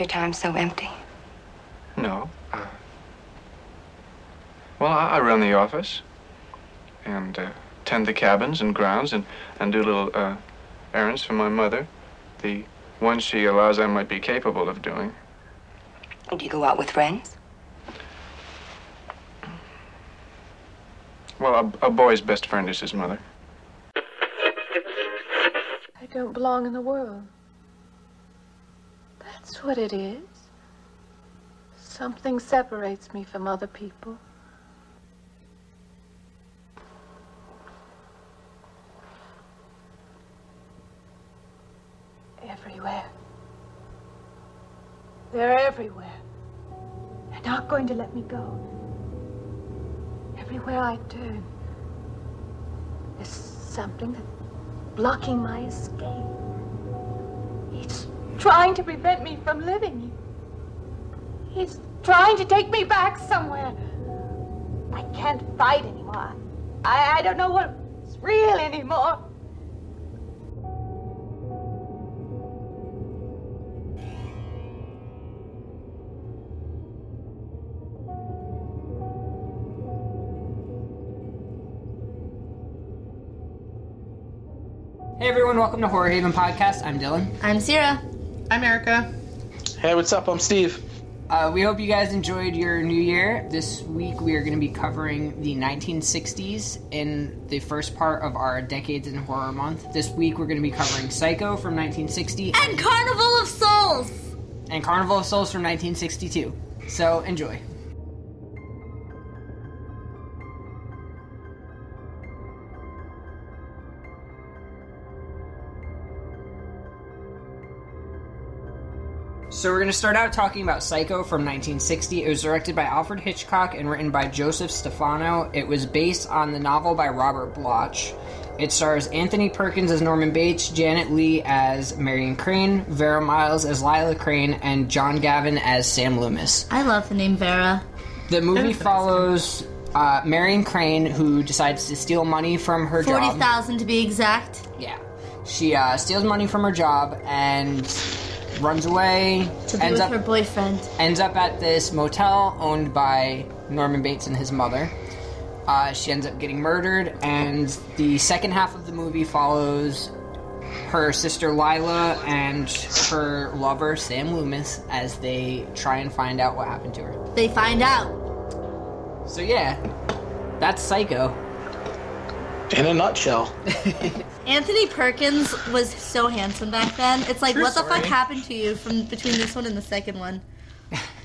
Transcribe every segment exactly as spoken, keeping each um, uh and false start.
your time so empty? No. Uh, well, I, I run the office and uh, tend the cabins and grounds and, and do little uh, errands for my mother, the one she allows I might be capable of doing. Do you go out with friends? Well, a, a boy's best friend is his mother. I don't belong in the world. That's what it is. Something separates me from other people. Everywhere. They're everywhere. They're not going to let me go. Everywhere I turn, there's something that's blocking my escape. He's trying to prevent me from living. He's trying to take me back somewhere. I can't fight anymore. I, I don't know what's real anymore. Hey everyone, welcome to Horror Haven Podcast. I'm Dylan. I'm Sierra. I'm Erica. Hey, what's up? I'm Steve. Uh, we hope you guys enjoyed your new year. This week we are going to be covering the nineteen sixties in the first part of our Decades in Horror Month. This week we're going to be covering Psycho from nineteen sixty. And Carnival of Souls! And Carnival of Souls from nineteen sixty-two. So, enjoy. So we're going to start out talking about Psycho from nineteen sixty. It was directed by Alfred Hitchcock and written by Joseph Stefano. It was based on the novel by Robert Bloch. It stars Anthony Perkins as Norman Bates, Janet Leigh as Marion Crane, Vera Miles as Lila Crane, and John Gavin as Sam Loomis. I love the name Vera. The movie follows uh, Marion Crane, who decides to steal money from her forty job. forty thousand to be exact. Yeah. She uh, steals money from her job and runs away, to be ends with up, her boyfriend. Ends up at this motel owned by Norman Bates and his mother. Uh, she ends up getting murdered, and the second half of the movie follows her sister Lila and her lover Sam Loomis as they try and find out what happened to her. They find out. So yeah, that's Psycho. In a nutshell. Anthony Perkins was so handsome back then. It's like, True what story. the fuck happened to you from between this one and the second one?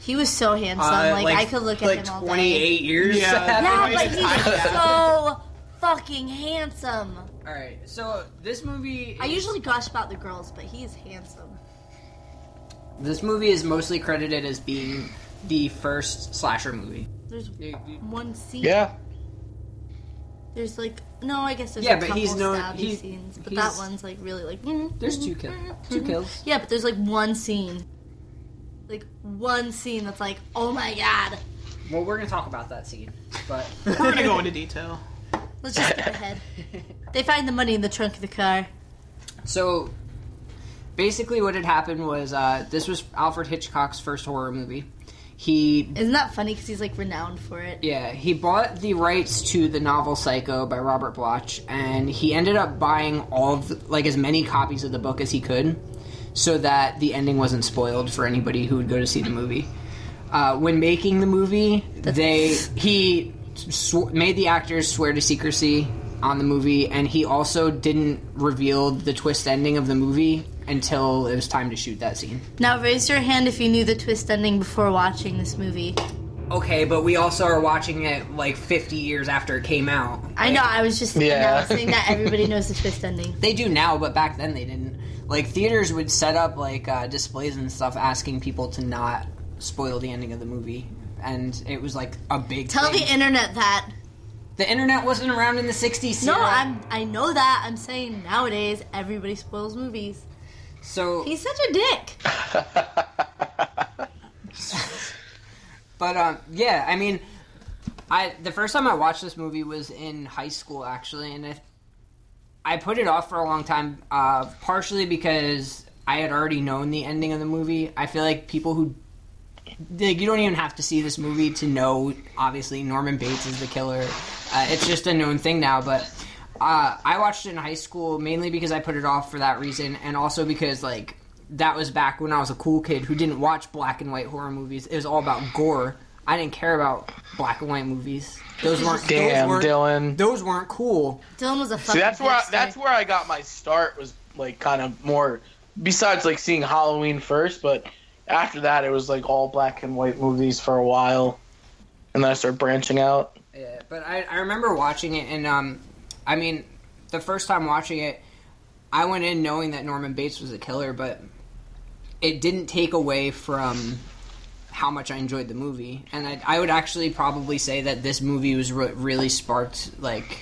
He was so handsome. Uh, like, like, I could look like at him all day. Like twenty-eight years? Yeah, yeah but he was so fucking handsome. All right, so this movie is... I usually gush about the girls, but he is handsome. This movie is mostly credited as being the first slasher movie. There's one scene. Yeah. There's like... No, I guess there's yeah, a couple he's known, stabby he's, scenes, but that one's like really like... Mm, there's mm, two kills. Mm, two kills. Yeah, but there's like one scene. Like one scene that's like, oh my god. Well, we're going to talk about that scene, but... we're going to go into detail. Let's just skip ahead. They find the money in the trunk of the car. So, basically what had happened was, uh, this was Alfred Hitchcock's first horror movie. He Isn't that funny? Because he's, like, renowned for it. Yeah, he bought the rights to the novel Psycho by Robert Bloch, and he ended up buying all of, the, like, as many copies of the book as he could so that the ending wasn't spoiled for anybody who would go to see the movie. Uh, when making the movie, they he sw- made the actors swear to secrecy on the movie, and he also didn't reveal the twist ending of the movie until it was time to shoot that scene. Now raise your hand if you knew the twist ending before watching this movie. Okay, but we also are watching it like fifty years after it came out. Like, I know, I was just yeah. announcing that everybody knows the twist ending. They do now, but back then they didn't. Like, theaters would set up like uh, displays and stuff asking people to not spoil the ending of the movie. And it was like a big Tell thing. the internet that. The internet wasn't around in the sixties. No, I'm, I know that. I'm saying nowadays everybody spoils movies. So he's such a dick. But um, yeah, I mean, I the first time I watched this movie was in high school actually, and I, I put it off for a long time, uh, partially because I had already known the ending of the movie. I feel like people who... Like, you don't even have to see this movie to know, obviously, Norman Bates is the killer. Uh, it's just a known thing now, but uh, I watched it in high school mainly because I put it off for that reason, and also because, like, that was back when I was a cool kid who didn't watch black and white horror movies. It was all about gore. I didn't care about black and white movies. Those weren't damn those weren't, Dylan. Those weren't cool. Dylan was a fucking. See, that's where I, that's where I got my start. Was like kind of more besides like seeing Halloween first, but after that it was like all black and white movies for a while, and then I started branching out. Yeah, but I I remember watching it, and um, I mean, the first time watching it, I went in knowing that Norman Bates was a killer, but it didn't take away from how much I enjoyed the movie, and I, I would actually probably say that this movie was re- really sparked like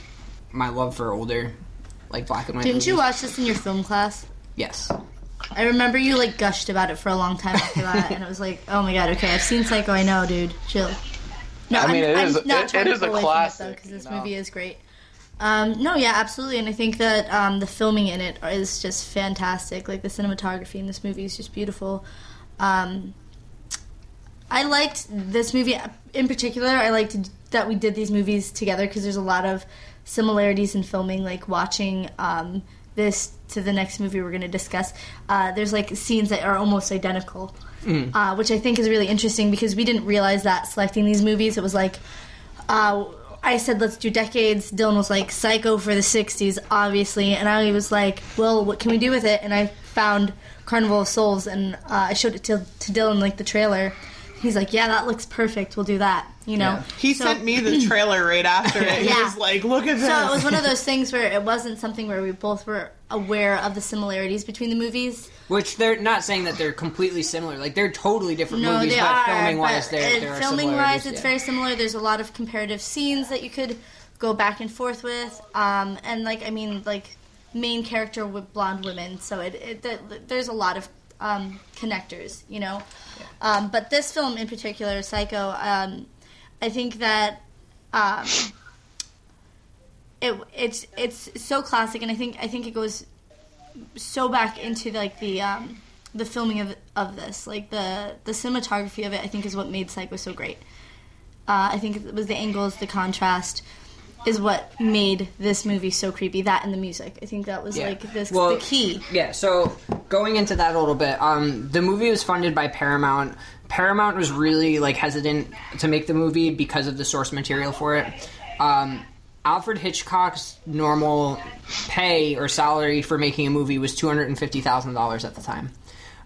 my love for older, like black and white. Didn't movies. You watch this in your film class? Yes. I remember you like gushed about it for a long time after that, and I was like, "Oh my god, okay, I've seen Psycho, I know, dude, chill." No, I mean, I'm, it I'm is it, it is a classic because this you know? movie is great. Um, no, yeah, absolutely, and I think that um, the filming in it is just fantastic. Like the cinematography in this movie is just beautiful. Um, I liked this movie in particular. I liked that we did these movies together because there's a lot of similarities in filming, like watching um, this to the next movie we're going to discuss. Uh, there's like scenes that are almost identical, mm. uh, which I think is really interesting because we didn't realize that selecting these movies. It was like, uh, I said, let's do decades. Dylan was like, Psycho for the sixties, obviously. And I was like, well, what can we do with it? And I found Carnival of Souls, and uh, I showed it to, to Dylan, like the trailer. He's like, yeah, that looks perfect. We'll do that, you know. Yeah. He so, sent me the trailer right after it. He yeah. was like, look at this. So it was one of those things where it wasn't something where we both were aware of the similarities between the movies. Which they're not saying that they're completely similar. Like, they're totally different no, movies, they but filming-wise, there there are Filming-wise, it's yeah. very similar. There's a lot of comparative scenes that you could go back and forth with. Um, and, like, I mean, like, main character with blonde women. So it, it the, there's a lot of Um, connectors, you know, yeah. um, but this film in particular, Psycho, um, I think that um, it it's it's so classic, and I think I think it goes so back into like the um, the filming of of this, like the the cinematography of it. I think is what made Psycho so great. Uh, I think it was the angles, the contrast. Is what made this movie so creepy. That and the music. I think that was, yeah. like, this, well, the key. Yeah, so going into that a little bit, um, the movie was funded by Paramount. Paramount was really, like, hesitant to make the movie because of the source material for it. Um, Alfred Hitchcock's normal pay or salary for making a movie was two hundred fifty thousand dollars at the time.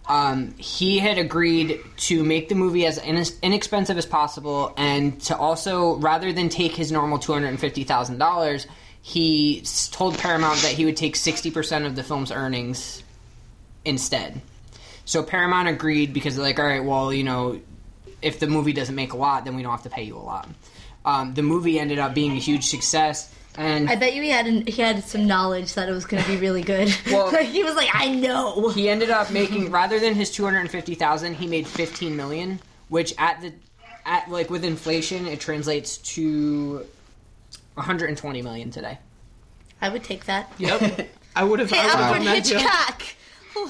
Um, he had agreed to make the movie as inex- inexpensive as possible, and to also, rather than take his normal two hundred fifty thousand dollars, he told Paramount that he would take sixty percent of the film's earnings instead. So Paramount agreed because they're like, all right, well, you know, if the movie doesn't make a lot, then we don't have to pay you a lot. Um, the movie ended up being a huge success. And I bet you he had an, he had some knowledge that it was going to be really good. Well, like he was like, I know. He ended up making, rather than his two hundred fifty thousand, he made fifteen million, which at the at like with inflation, it translates to one hundred and twenty million today. I would take that. Yep, I would have. Hey, Alfred Hitchcock.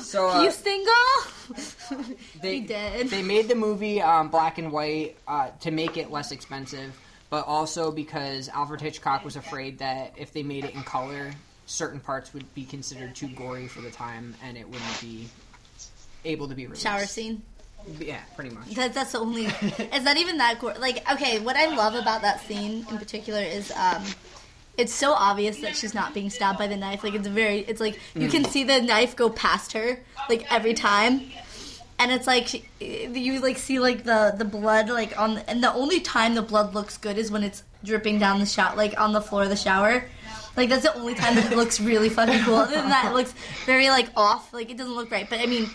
So, uh, you single? They did. They made the movie um, black and white uh, to make it less expensive. But also because Alfred Hitchcock was afraid that if they made it in color, certain parts would be considered too gory for the time, and it wouldn't be able to be released. Shower scene? Yeah, pretty much. That, that's the only... It's not even that gory. Like, okay, what I love about that scene in particular is... Um, it's so obvious that she's not being stabbed by the knife. Like, it's very... It's like, you mm. can see the knife go past her, like, every time. And it's like you like see like the, the blood like on the, and the only time the blood looks good is when it's dripping down the shower, like on the floor of the shower. Like that's the only time that it looks really fucking cool. Other than that, it looks very like off. Like it doesn't look right. But I mean,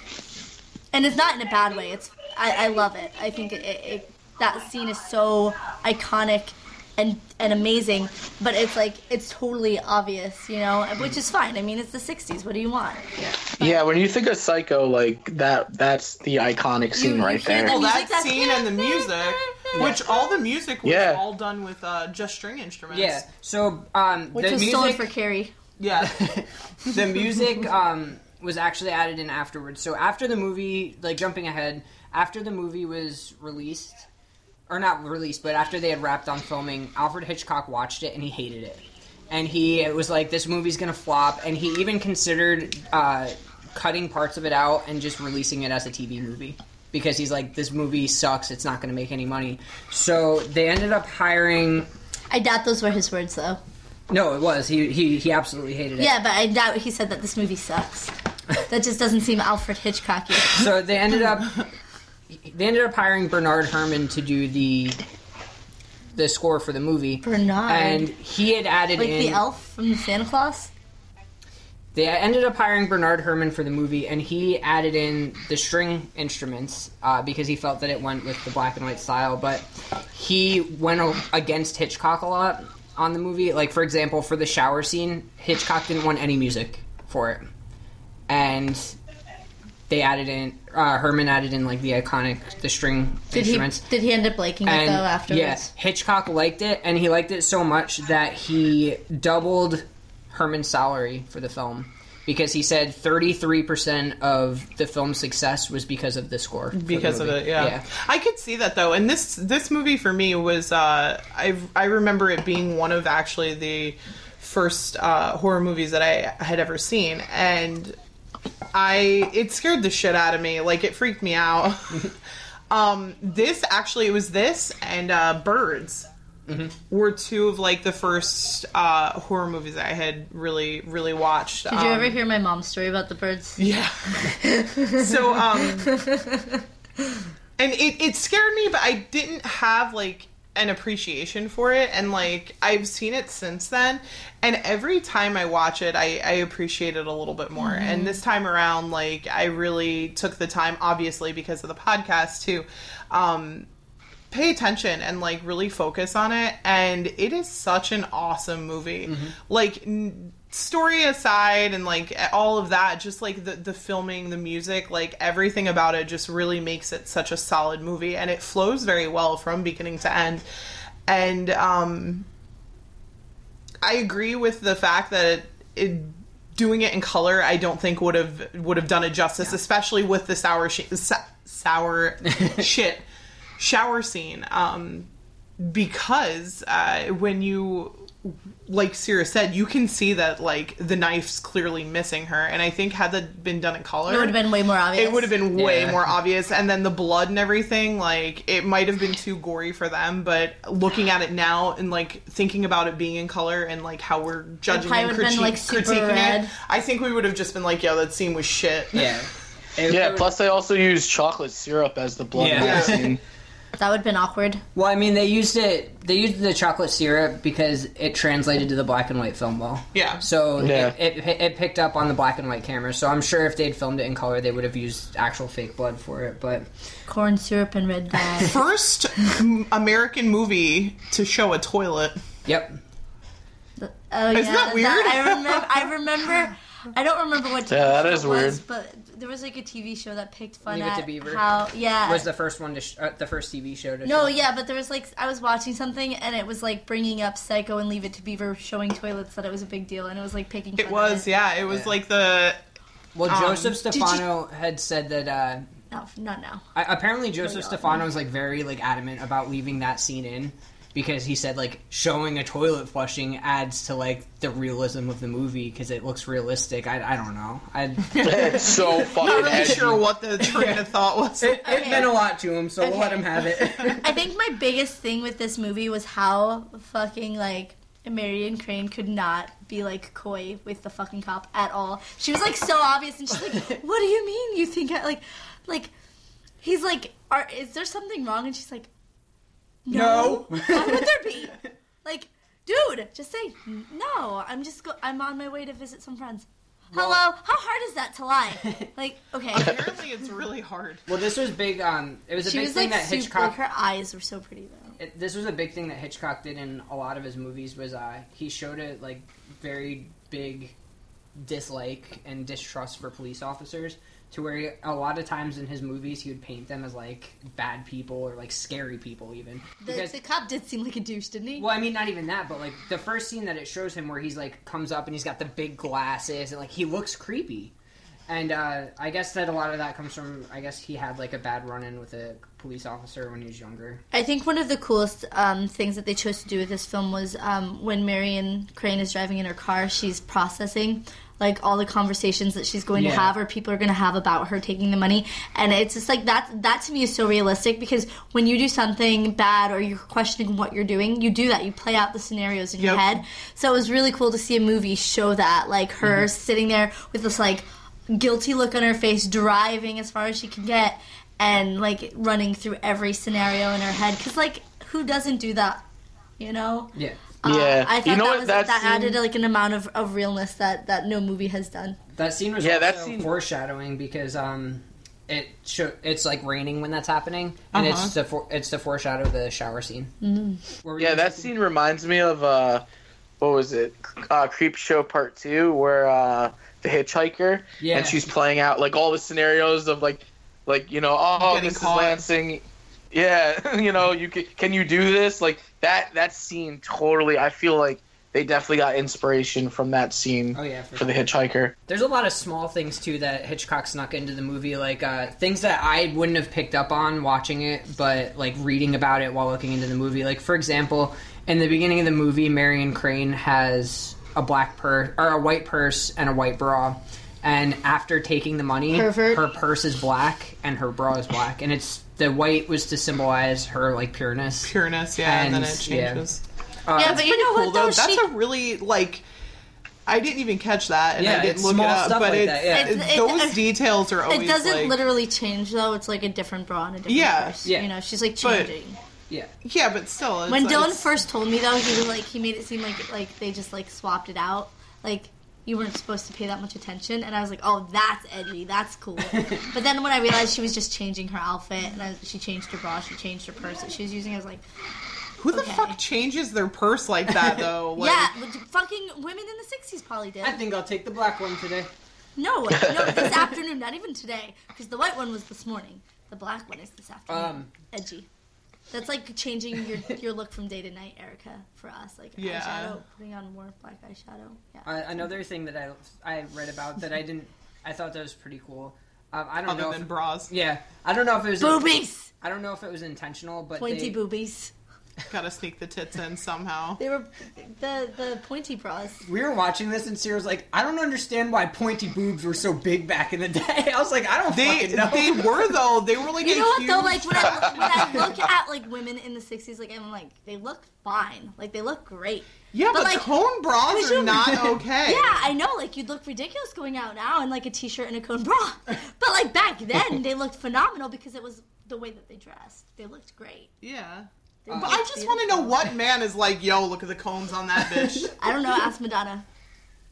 and it's not in a bad way. It's I, I love it. I think it, it, it, that scene is so iconic and and amazing. But it's like it's totally obvious, you know, which is fine. I mean, it's the sixties. What do you want? Yeah. Yeah, when you think of Psycho, like, that that's the iconic scene you, right you there. Well, the that that's scene and the music, which all the music was yeah. all done with uh, just string instruments. Yeah, so... Um, which the was music, stolen for Carrie. Yeah. The music um, was actually added in afterwards. So after the movie, like jumping ahead, after the movie was released, or not released, but after they had wrapped on filming, Alfred Hitchcock watched it and he hated it. And he it was like, this movie's going to flop. And he even considered uh, cutting parts of it out and just releasing it as a T V movie. Because he's like, this movie sucks, it's not going to make any money. So they ended up hiring... I doubt those were his words, though. No, it was. He he, he absolutely hated it. Yeah, but I doubt he said that this movie sucks. That just doesn't seem Alfred Hitchcocky. So they ended up... They ended up hiring Bernard Herrmann to do the the score for the movie. Bernard. And he had added like in... Like the elf from the Santa Claus? They ended up hiring Bernard Herrmann for the movie, and he added in the string instruments uh, because he felt that it went with the black and white style, but he went against Hitchcock a lot on the movie. Like, for example, for the shower scene, Hitchcock didn't want any music for it. And they added in... Uh, Herrmann added in, like, the iconic... The string did instruments. He, did he end up liking and, it, though, afterwards? Yes. Yeah, Hitchcock liked it, and he liked it so much that he doubled... Herrmann's salary for the film because he said thirty-three percent of the film's success was because of the score. Because the of it, yeah. yeah. I could see that though, and this this movie for me was uh, I I remember it being one of actually the first uh, horror movies that I had ever seen, and I it scared the shit out of me. Like it freaked me out. um, this actually it was this and uh, Birds. Mm-hmm. Were two of like the first uh, horror movies I had really, really watched. Did um, you ever hear my mom's story about the Birds? Yeah. so, um, and it, it scared me, but I didn't have like an appreciation for it. And like I've seen it since then, and every time I watch it, I, I appreciate it a little bit more. Mm-hmm. And this time around, like I really took the time, obviously because of the podcast, to um, pay attention and like really focus on it, and it is such an awesome movie. Mm-hmm. Like n- story aside and like all of that, just like the, the filming, the music, like everything about it just really makes it such a solid movie, and it flows very well from beginning to end. And um I agree with the fact that it, it doing it in color I don't think would have would have done it justice. Yeah. Especially with the sour sh- sa- sour shit shower scene, um, because uh, when you, like Sierra said, you can see that like the knife's clearly missing her, and I think had that been done in color, it would have been way more obvious. It would have been way yeah. more obvious, and then the blood and everything, like it might have been too gory for them. But looking at it now and like thinking about it being in color and like how we're judging it and critique, been, like, critiquing it, I think we would have just been like, "Yo, that scene was shit." Yeah, it, yeah. It would... Plus, they also used chocolate syrup as the blood yeah. scene. That would have been awkward. Well, I mean, they used it. They used the chocolate syrup because it translated to the black and white film well. Yeah. So yeah. It, it it picked up on the black and white camera. So I'm sure if they'd filmed it in color, they would have used actual fake blood for it. But corn syrup and red dye. First American movie to show a toilet. Yep. Oh, Isn't yeah, that weird? That, I remember. I remember. I don't remember what T V yeah, that show is weird. Was, but there was like a T V show that picked fun Leave at it to Beaver. How yeah was the first one to sh- uh, the first T V show to no show. Yeah, but there was like I was watching something and it was like bringing up Psycho and Leave It to Beaver, showing toilets that it was a big deal, and it was like picking. Fun it was at it. Yeah, it was yeah. like the well um, Joseph Stefano you... had said that. Uh, no, not now. I, apparently, Joseph Stefano was like very like adamant about leaving that scene in. Because he said, like, showing a toilet flushing adds to, like, the realism of the movie because it looks realistic. I, I don't know. I, it's so fucking edgy. I'm not really sure what the train of thought was. It, okay. It meant a lot to him, so okay. We'll let him have it. I think my biggest thing with this movie was how fucking, like, Marion Crane could not be, like, coy with the fucking cop at all. She was, like, so obvious, and she's like, what do you mean you think I, like, like, he's like, are, is there something wrong? And she's like, no. no. Why would there be? Like, dude, just say, no, I'm just, go- I'm on my way to visit some friends. Hello? Well, how hard is that to lie? Like, okay. Apparently it's really hard. Well, this was big, um, it was a she big was, thing like, that super, Hitchcock... Like, her eyes were so pretty, though. It, this was a big thing that Hitchcock did in a lot of his movies was, uh, he showed a, like, very big dislike and distrust for police officers. To where he, a lot of times in his movies he would paint them as like bad people or like scary people even. The, because, the cop did seem like a douche, didn't he? Well, I mean, not even that, but like the first scene that it shows him where he's like comes up and he's got the big glasses and like he looks creepy. And uh, I guess that a lot of that comes from, I guess he had like a bad run-in with a police officer when he was younger. I think one of the coolest um, things that they chose to do with this film was um, when Marion Crane is driving in her car, she's processing like all the conversations that she's going yeah. to have or people are going to have about her taking the money. And it's just like that, that to me is so realistic, because when you do something bad or you're questioning what you're doing, you do that. You play out the scenarios in yep. your head. So it was really cool to see a movie show that, like her mm-hmm. sitting there with this like guilty look on her face, driving as far as she can get and like running through every scenario in her head, because like who doesn't do that, you know? Yeah. Um, yeah, I thought you know that, was, that, that scene added like an amount of, of realness that, that no movie has done. That scene was yeah, also that scene... foreshadowing, because um, it show, it's like raining when that's happening, and uh-huh. it's to for, it's to foreshadow the shower scene. Mm-hmm. Yeah, that scene reminds me of uh, what was it, uh, Creep Show Part Two, where uh, the hitchhiker yeah. and she's playing out like all the scenarios of like like you know oh this caught. is Lansing. Yeah, you know, you can, can you do this? Like, that that scene totally, I feel like they definitely got inspiration from that scene oh, yeah, for, for sure. the hitchhiker. There's a lot of small things, too, that Hitchcock snuck into the movie, like uh, things that I wouldn't have picked up on watching it, but, like, reading about it while looking into the movie. Like, for example, in the beginning of the movie, Marion Crane has a black purse, or a white purse and a white bra. And after taking the money, Pervert. her purse is black and her bra is black. And it's the white was to symbolize her, like, pureness. Pureness, yeah, and, and then it changes. Yeah, uh, yeah but you know cool, what, though? That's she... a really, like... I didn't even catch that, and yeah, I didn't look it up, but like it's, that, yeah. it's, it, those it, details are always, It doesn't like... literally change, though. It's, like, a different bra and a different yeah, purse. Yeah. You know, she's, like, changing. But... Yeah, yeah, but still... It's, when Dylan it's... first told me, though, he was, like, he made it seem like like they just, like, swapped it out. Like... you weren't supposed to pay that much attention, and I was like, oh, that's edgy, that's cool. But then when I realized she was just changing her outfit, and I, she changed her bra, she changed her purse that she was using, I was like, who the okay. fuck changes their purse like that, though? Like, yeah, fucking women in the sixties probably did. I think I'll take the black one today. No, no, this afternoon, not even today, because the white one was this morning. The black one is this afternoon. Um, edgy. That's like changing your your look from day to night, Erica, for us. Like yeah. eyeshadow, putting on more black eyeshadow. Yeah. Uh, another thing that I, I read about that I didn't, I thought that was pretty cool. Um, I don't Other know. Other than if, bras. Yeah. I don't know if it was. Boobies! I don't know if it was intentional, but. Pointy they, boobies. Gotta sneak the tits in somehow. They were the the pointy bras. We were watching this and Sarah was like, I don't understand why pointy boobs were so big back in the day. I was like, I don't they, fucking know. They were though. They were like you a know what huge... though? Like when I when I look at like women in the sixties, like I'm like they look fine. Like they look great. Yeah, but, but like, cone bras are not okay. Yeah, I know. Like you'd look ridiculous going out now in like a t-shirt and a cone bra. But like back then they looked phenomenal because it was the way that they dressed. They looked great. Yeah. But um, I just want to know what man is like, yo, look at the combs on that bitch. I don't know. Ask Madonna.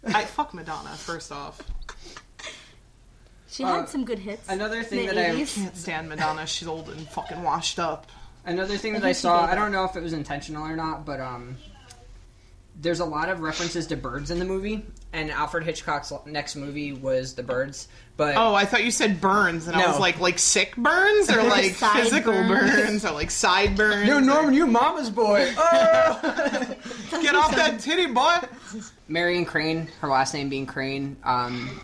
I Fuck Madonna, first off. She uh, had some good hits. Another thing that eighties. I can't stand Madonna. She's old and fucking washed up. Another thing that I, I saw, I don't know if it was intentional or not, but um, there's a lot of references to birds in the movie. And Alfred Hitchcock's next movie was The Birds, but oh, I thought you said burns, and no. I was like, like sick burns or like physical burns. burns or like side burns. No, Norman, or... you mama's boy. Oh! Get off that titty, boy. Marion Crane, her last name being Crane. Um,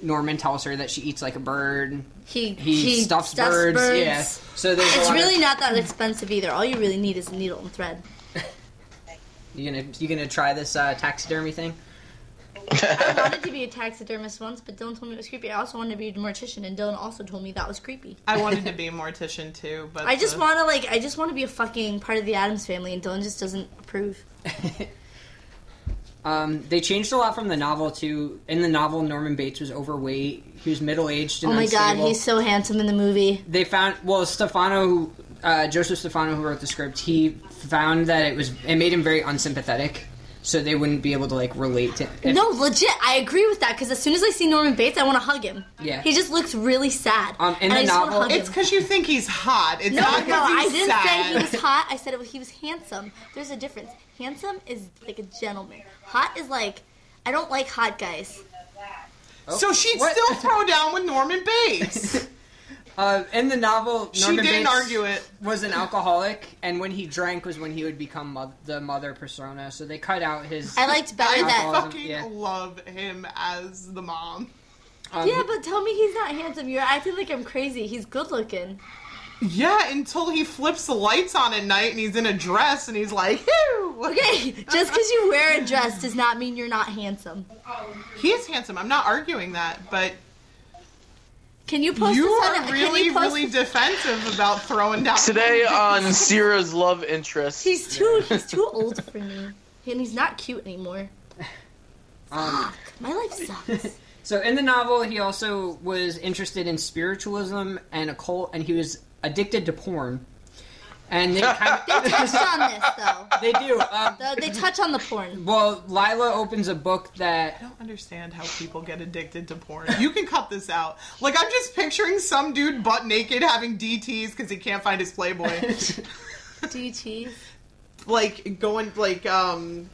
Norman tells her that she eats like a bird. He he, he stuffs, stuffs birds. birds. Yeah, so there's it's a lot really of... not that expensive either. All you really need is a needle and thread. you gonna you gonna try this uh, taxidermy thing? I wanted to be a taxidermist once, but Dylan told me it was creepy. I also wanted to be a mortician, and Dylan also told me that was creepy. I wanted to be a mortician too, but I just the... want to like I just want to be a fucking part of the Addams Family, and Dylan just doesn't approve. um, they changed a lot from the novel too. In the novel, Norman Bates was overweight. He was middle aged. and Oh my unstable. God, he's so handsome in the movie. They found well, Stefano, uh, Joseph Stefano, who wrote the script, he found that it was it made him very unsympathetic. So they wouldn't be able to, like, relate to... If... No, legit, I agree with that, because as soon as I see Norman Bates, I want to hug him. Yeah. He just looks really sad. Um, in the novel... It's because you think he's hot. It's no, not because no, he's I didn't sad. say he was hot. I said it, he was handsome. There's a difference. Handsome is, like, a gentleman. Hot is, like... I don't like hot guys. Oh. So she'd what? still throw down with Norman Bates. Uh, in the novel, Norman she didn't Bates argue it. was an alcoholic, and when he drank was when he would become mo- the mother persona. So they cut out his. I liked better that. I fucking yeah. love him as the mom. Um, yeah, but tell me he's not handsome. You're acting like I'm crazy. He's good looking. Yeah, until he flips the lights on at night and he's in a dress and he's like, "Ew." Okay, just because you wear a dress does not mean you're not handsome. He is handsome. I'm not arguing that, but... Can you post you this on... You are really, post... really defensive about throwing down... Today on Sierra's love interest. He's too, he's too old for me. And he's not cute anymore. Um, My life sucks. So in the novel, he also was interested in spiritualism and occult, and he was addicted to porn. And they kind of, they touched on this, though. They do. Um, they touch on the porn. Well, Lila opens a book that... I don't understand how people get addicted to porn. You can cut this out. Like, I'm just picturing some dude butt naked having D Ts because he can't find his Playboy. D Ts? Like, going, like, um...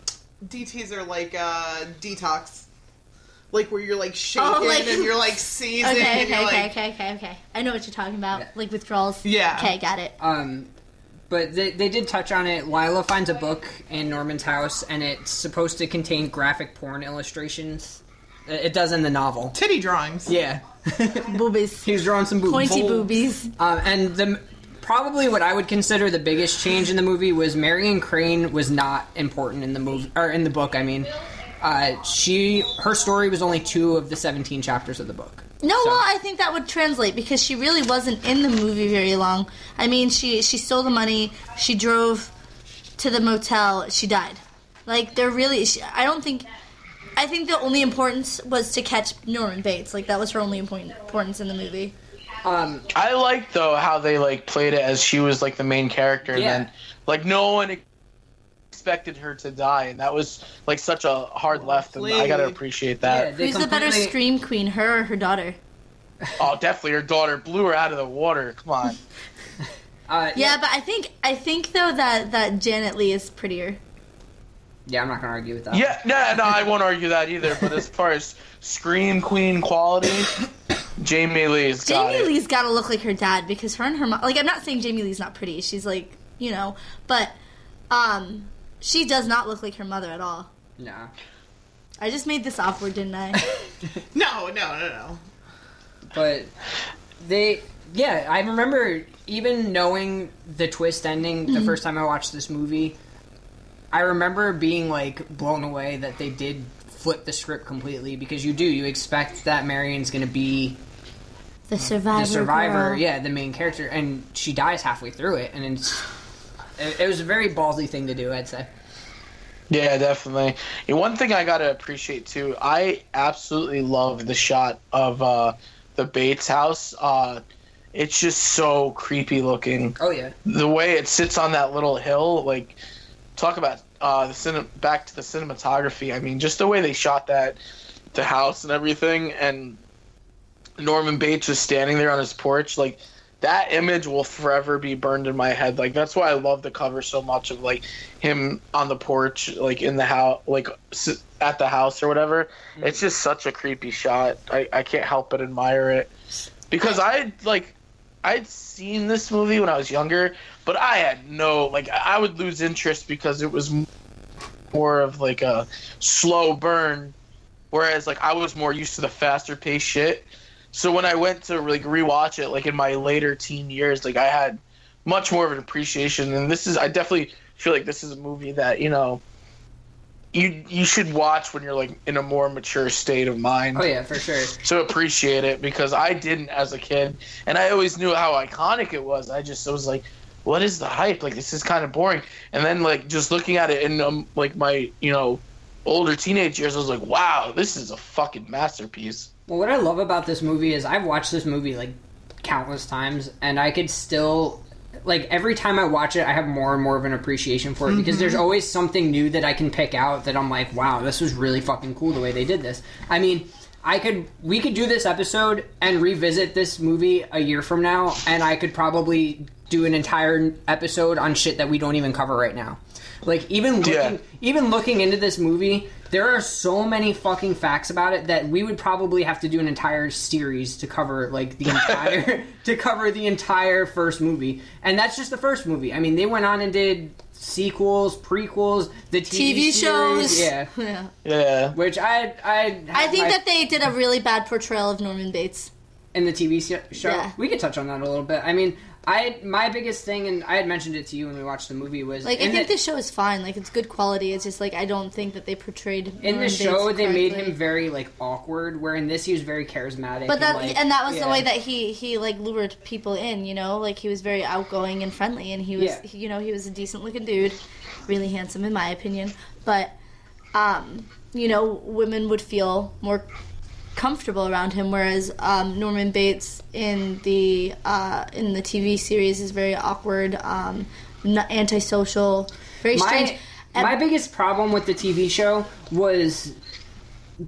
D Ts are like, uh, detox. Like, where you're, like, shaking oh, like, and you're, like, seizing. Okay, okay, okay, like... okay, okay, okay. I know what you're talking about. Yeah. Like, withdrawals. Yeah. Okay, got it. Um, but they, they did touch on it. Lila finds a book in Norman's house, and it's supposed to contain graphic porn illustrations. It does in the novel. Titty drawings. Yeah. Boobies. He was drawing some boobies. Pointy Bulls. Boobies. Um, and the... Probably what I would consider the biggest change in the movie was Marion Crane was not important in the movie or in the book. I mean, uh, she her story was only two of the seventeen chapters of the book. No, so. Well, I think that would translate because she really wasn't in the movie very long. I mean, she she stole the money, she drove to the motel, she died. Like they're really, she, I don't think. I think the only importance was to catch Norman Bates. Like that was her only important importance in the movie. Um, I liked, though, how they, like, played it as she was, like, the main character, and yeah. then, like, no one expected her to die, and that was, like, such a hard left, and I gotta appreciate that. Yeah, Who's completely... the better scream queen, her or her daughter? Oh, definitely her daughter. Blew her out of the water. Come on. uh, yeah, yeah, but I think, I think though, that, that Janet Leigh is prettier. Yeah, I'm not gonna argue with that. Yeah, no, no, I won't argue that either, but as far as scream queen quality... Jamie Lee's got Jamie it. Lee's got to look like her dad because her and her mom... Like, I'm not saying Jamie Lee's not pretty. She's like, you know. But um, she does not look like her mother at all. No. I just made this awkward, didn't I? no, no, no, no. But they... Yeah, I remember even knowing the twist ending the mm-hmm. first time I watched this movie, I remember being, like, blown away that they did flip the script completely because you do. You expect that Marion's going to be... The survivor. The survivor, girl. Yeah, the main character, and she dies halfway through it, and it's, it was a very ballsy thing to do, I'd say. Yeah, definitely. And one thing I gotta appreciate too, I absolutely love the shot of uh, the Bates house. Uh, it's just so creepy looking. Oh yeah. The way it sits on that little hill, like talk about uh, the cin- back to the cinematography. I mean, just the way they shot that, the house and everything, and. Norman Bates was standing there on his porch, like, that image will forever be burned in my head. Like, that's why I love the cover so much of, like, him on the porch, like, in the house, like, at the house or whatever. Mm-hmm. It's just such a creepy shot. I, I can't help but admire it. Because I, like, I'd seen this movie when I was younger, but I had no, like, I would lose interest because it was more of, like, a slow burn. Whereas, like, I was more used to the faster-paced shit. So when I went to like rewatch it, like in my later teen years, like I had much more of an appreciation. And this is, I definitely feel like this is a movie that you know, you you should watch when you're like in a more mature state of mind. Oh yeah, for sure. So appreciate it because I didn't as a kid, and I always knew how iconic it was. I just I was like, what is the hype? Like this is kind of boring. And then like just looking at it in um, like my you know older teenage years, I was like, wow, this is a fucking masterpiece. Well, what I love about this movie is I've watched this movie, like, countless times, and I could still, like, every time I watch it, I have more and more of an appreciation for it, mm-hmm. because there's always something new that I can pick out that I'm like, wow, this was really fucking cool the way they did this. I mean, I could, we could do this episode and revisit this movie a year from now, and I could probably do an entire episode on shit that we don't even cover right now. Like, even looking, yeah. even looking into this movie, there are so many fucking facts about it that we would probably have to do an entire series to cover, like, the entire... to cover the entire first movie. And that's just the first movie. I mean, they went on and did sequels, prequels, the T V, T V shows. Series, yeah. yeah. Yeah. Which I... I, I think my... that they did a really bad portrayal of Norman Bates. In the T V show? Yeah. We could touch on that a little bit. I mean... I my biggest thing, and I had mentioned it to you when we watched the movie, was... Like, I think the, the show is fine. Like, it's good quality. It's just, like, I don't think that they portrayed... In Norman the show, Bates they made him very, like, awkward, where in this he was very charismatic. But that, and, like, and that was yeah. the way that he, he, like, lured people in, you know? Like, he was very outgoing and friendly, and he was, yeah. he, you know, he was a decent-looking dude. Really handsome, in my opinion. But, um, you know, women would feel more... comfortable around him, whereas um, Norman Bates in the uh, in the T V series is very awkward, um, antisocial, very my, strange. And my biggest problem with the T V show was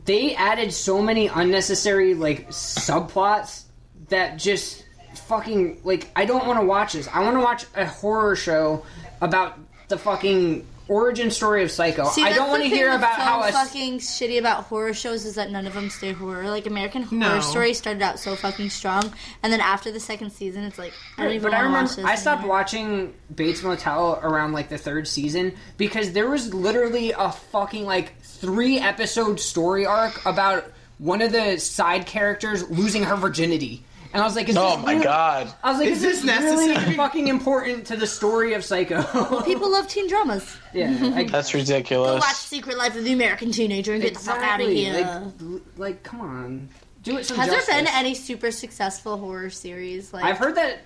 they added so many unnecessary, like, subplots that just fucking, like, I don't want to watch this. I want to watch a horror show about the fucking origin story of Psycho. See, I don't want to hear about so how... What's fucking shitty about horror shows is that none of them stay horror. Like, American Horror no. Story started out so fucking strong, and then after the second season, it's like, I don't even but want I remember, to watch this I stopped anymore. watching Bates Motel around, like, the third season, because there was literally a fucking, like, three-episode story arc about one of the side characters losing her virginity. And I was like, is oh this my really, god! I was like, is, is this, this necessary? Really fucking important to the story of Psycho? Well, people love teen dramas. Yeah, I, that's ridiculous. Go watch Secret Life of the American Teenager and exactly. get the fuck out of here. Like, like, come on, do it some Has justice. There been any super successful horror series? Like, I've heard that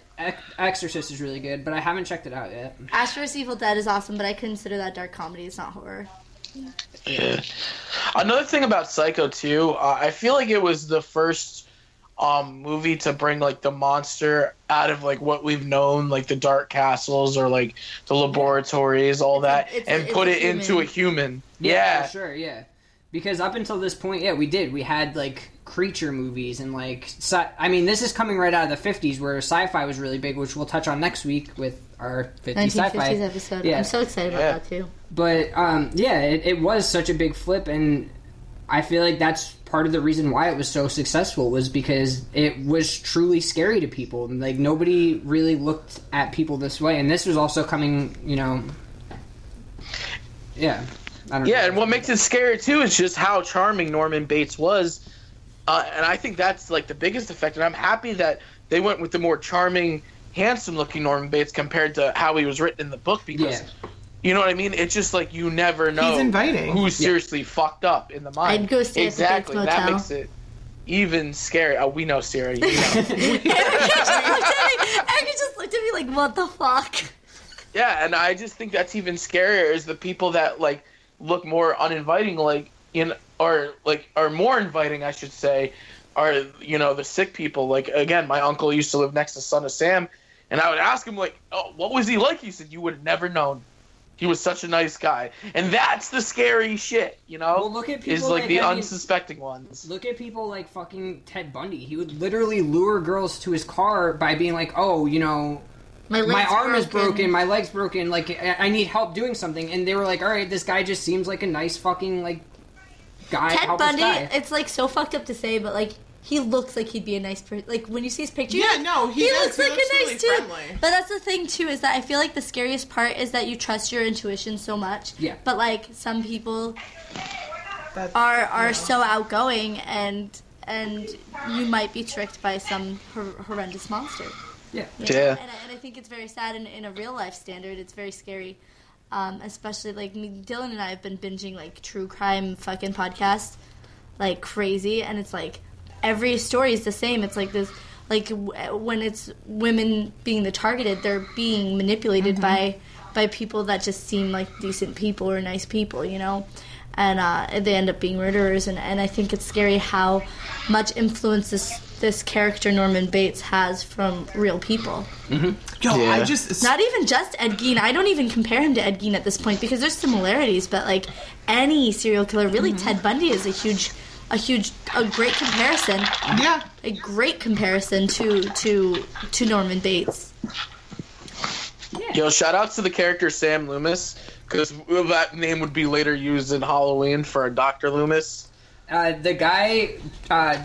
Exorcist is really good, but I haven't checked it out yet. Ash versus. Evil Dead is awesome, but I consider that dark comedy. It's not horror. Yeah. Yeah. Another thing about Psycho too, uh, I feel like it was the first. Um, movie to bring, like, the monster out of, like, what we've known, like the dark castles or, like, the laboratories, all that, it's, it's, and put it human. into a human. Yeah, yeah, for sure, yeah. Because up until this point, yeah, we did. We had, like, creature movies and, like, sci- I mean, this is coming right out of the fifties where sci-fi was really big, which we'll touch on next week with our fifties sci-fi episode. Yeah. I'm so excited about yeah. that too. But um, yeah, it, it was such a big flip, and I feel like that's part of the reason why it was so successful, was because it was truly scary to people. Like, nobody really looked at people this way. And this was also coming, you know... Yeah. I don't yeah, know. And what makes it scary, too, is just how charming Norman Bates was. Uh, and I think that's, like, the biggest effect. And I'm happy that they went with the more charming, handsome-looking Norman Bates compared to how he was written in the book, because... Yeah. You know what I mean? It's just like you never know He's inviting. who's seriously yeah. fucked up in the mind. I'd go stay exactly. at the Bates Motel. That makes it even scarier. Oh, we know, Sarah. You know. Erica, just looked at me. Erica just looked at me like, what the fuck? Yeah, and I just think that's even scarier is the people that, like, look more uninviting, like, in or, like, are more inviting, I should say, are, you know, the sick people. Like, again, my uncle used to live next to Son of Sam, and I would ask him, like, oh, what was he like? He said, you would have never known. He was such a nice guy. And that's the scary shit, you know? Well, look at people is, like, like the I mean, unsuspecting ones. Look at people like fucking Ted Bundy. He would literally lure girls to his car by being like, oh, you know, my, my arm broken. is broken, my leg's broken, like, I-, I need help doing something. And they were like, all right, this guy just seems like a nice fucking, like, guy. Ted Bundy, guy. It's, like, so fucked up to say, but, like, he looks like he'd be a nice person. Like, when you see his picture, yeah, no, he, he does. looks he like looks a nice really dude. Friendly. But that's the thing, too, is that I feel like the scariest part is that you trust your intuition so much. Yeah. But, like, some people that's, are are you know. so outgoing, and and you might be tricked by some hor- horrendous monster. Yeah. You know? Yeah. And I, and I think it's very sad, and in a real-life standard, it's very scary. Um, especially, like, me, Dylan and I have been binging, like, true crime fucking podcasts like crazy, and it's like... Every story is the same. It's like this, like w- when it's women being the targeted, they're being manipulated mm-hmm. by by people that just seem like decent people or nice people, you know, and uh, they end up being murderers. And, and I think it's scary how much influence this this character Norman Bates has from real people. Mm-hmm. Yo, yeah. I just not even just Ed Gein. I don't even compare him to Ed Gein at this point because there's similarities, but like any serial killer, really, mm-hmm. Ted Bundy is a huge. A huge, a great comparison. Yeah. A great comparison to to to Norman Bates. Yo, shout outs to the character Sam Loomis, because that name would be later used in Halloween for Doctor Loomis. Uh, the guy, uh,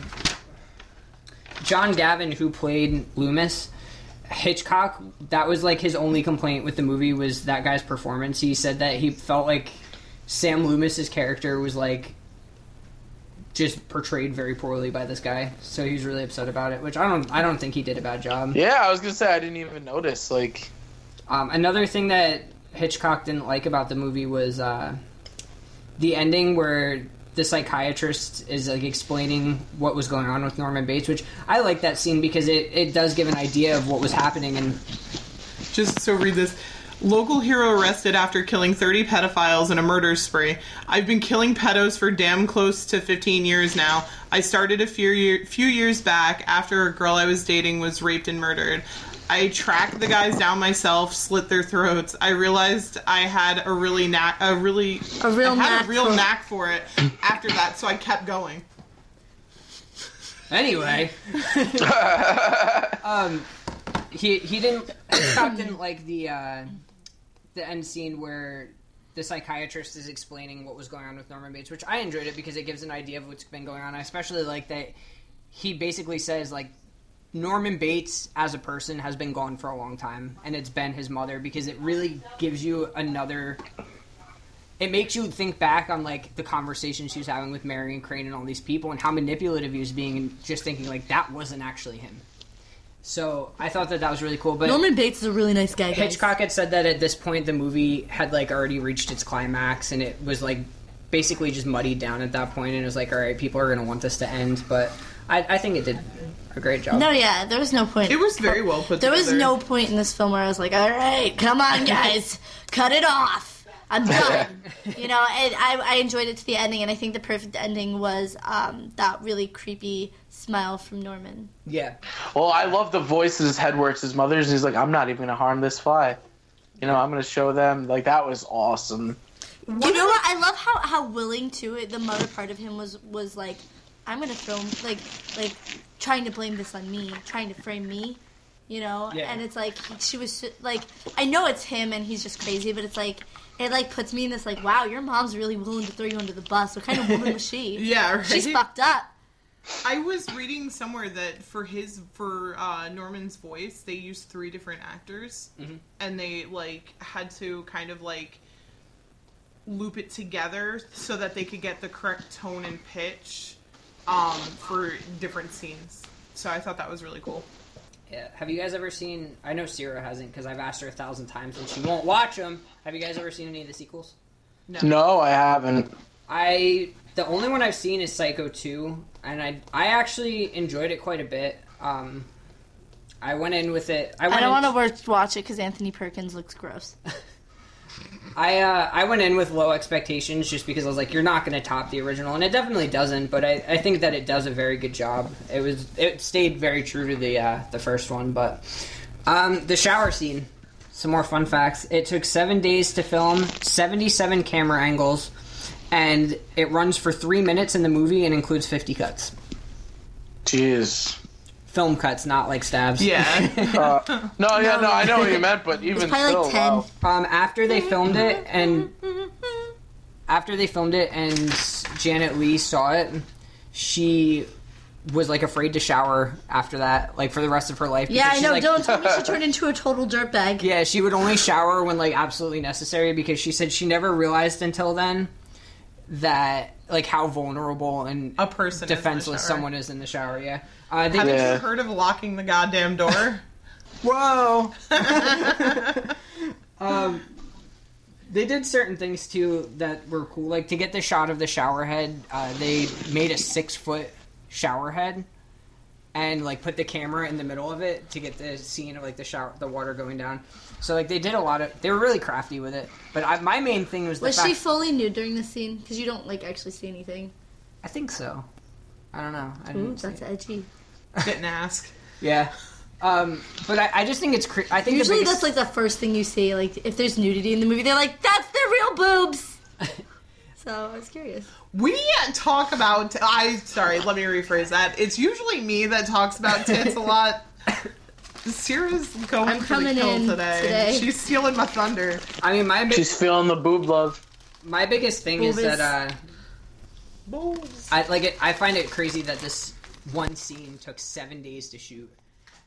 John Gavin, who played Loomis, Hitchcock, that was like his only complaint with the movie was that guy's performance. He said that he felt like Sam Loomis's character was like just portrayed very poorly by this guy, so he was really upset about it, which I don't I don't think he did a bad job. Yeah, I was gonna say I didn't even notice. Like, um, another thing that Hitchcock didn't like about the movie was uh, the ending where the psychiatrist is like explaining what was going on with Norman Bates, which I like that scene because it, it does give an idea of what was happening. And just so read this. Local hero arrested after killing thirty pedophiles in a murder spree. I've been killing pedos for damn close to fifteen years now. I started a few, year, few years back after a girl I was dating was raped and murdered. I tracked the guys down myself, slit their throats. I realized I had a really knack, a really, a real I had knack a real for knack for it after that, so I kept going. Anyway, um, he he didn't Hitchcock didn't like the. Uh, the end scene where the psychiatrist is explaining what was going on with Norman Bates, which I enjoyed it because it gives an idea of what's been going on. I especially like that he basically says, like, Norman Bates as a person has been gone for a long time, and it's been his mother, because it really gives you another... It makes you think back on, like, the conversation she was having with Marion Crane and all these people and how manipulative he was being and just thinking, like, that wasn't actually him. So I thought that that was really cool. But Norman Bates is a really nice guy, guys. Hitchcock had said that at this point the movie had like already reached its climax, and it was like basically just muddied down at that point, and it was like, all right, people are going to want this to end. But I, I think it did a great job. No, yeah, there was no point. It was very well put there together. There was no point in this film where I was like, all right, come on, guys, cut it off. I'm done. You know, and I, I enjoyed it to the ending, and I think the perfect ending was um, that really creepy smile from Norman. Yeah. Well, I love the voice in his head where it's his mother's, and he's like, I'm not even going to harm this fly. You know, I'm going to show them. Like, that was awesome. You know what? I love how, how willing, too, the mother part of him was, was like, I'm going to throw, like, like, trying to blame this on me, trying to frame me, you know? Yeah. And it's like, she was, like, I know it's him and he's just crazy, but it's like, it, like, puts me in this, like, wow, your mom's really willing to throw you under the bus. What kind of woman was she? Yeah, right? She's fucked up. I was reading somewhere that for his, for uh, Norman's voice, they used three different actors, mm-hmm. and they, like, had to kind of, like, loop it together so that they could get the correct tone and pitch um, for different scenes. So I thought that was really cool. Yeah. Have you guys ever seen, I know Sierra hasn't, because I've asked her a thousand times and she won't watch them. Have you guys ever seen any of the sequels? No, no I haven't. I... The only one I've seen is Psycho two, and I I actually enjoyed it quite a bit. Um, I went in with it. I, went I don't want to watch it because Anthony Perkins looks gross. I uh, I went in with low expectations just because I was like, you're not going to top the original, and it definitely doesn't. But I, I think that it does a very good job. It was it stayed very true to the uh, the first one, but um, the shower scene. Some more fun facts. It took seven days to film, seventy-seven camera angles. And it runs for three minutes in the movie and includes fifty cuts. Jeez. Film cuts, not like stabs. Yeah. uh, no, yeah, no, I know what you meant, but even still, like ten. Wow. Um, after they filmed it, and after they filmed it, and Janet Leigh saw it, she was like afraid to shower after that, like for the rest of her life. Yeah, I know. Like, Dylan told me she turned into a total dirtbag. Yeah, she would only shower when like absolutely necessary because she said she never realized until then. That, like, how vulnerable and a person defenseless someone is in the shower, yeah. Uh, they, Haven't yeah. you heard of locking the goddamn door? Whoa! um, they did certain things, too, that were cool. Like, to get the shot of the shower head, uh, they made a six-foot shower head and, like, put the camera in the middle of it to get the scene of, like, the shower, the water going down. So, like, they did a lot of... They were really crafty with it. But I, my main thing was the was fact... Was she fully nude during this scene? Because you don't, like, actually see anything. I think so. I don't know. I didn't Ooh, that's edgy. Didn't ask. Yeah. Um, but I, I just think it's... Cre- I think Usually the biggest... that's, like, the first thing you see. Like, if there's nudity in the movie, they're like, that's their real boobs! So, I was curious. We talk about... T- I Sorry, let me rephrase that. It's usually me that talks about tits a lot. Sierra's going I'm for the kill in today. today. She's stealing my thunder. I mean, my big... She's feeling the boob love. My biggest thing Boobers. is that, uh... Boobs. I, like, it, I find it crazy that this one scene took seven days to shoot.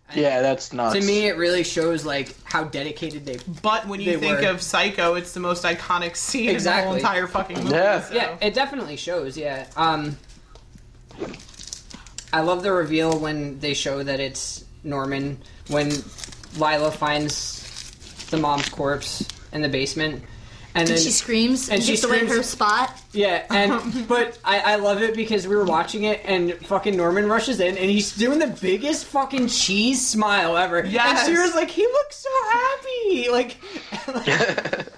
And yeah, that's nuts. To me, it really shows, like, how dedicated they were. But when you think were. of Psycho, it's the most iconic scene exactly. in the whole entire fucking movie. Yeah, so. yeah it definitely shows, yeah. Um... I love the reveal when they show that it's Norman, when Lila finds the mom's corpse in the basement. And, and then she screams and she screams her spot. Yeah, and but I, I love it because we were watching it and fucking Norman rushes in and he's doing the biggest fucking cheese smile ever. Yes. And Sierra's like, he looks so happy. Like, like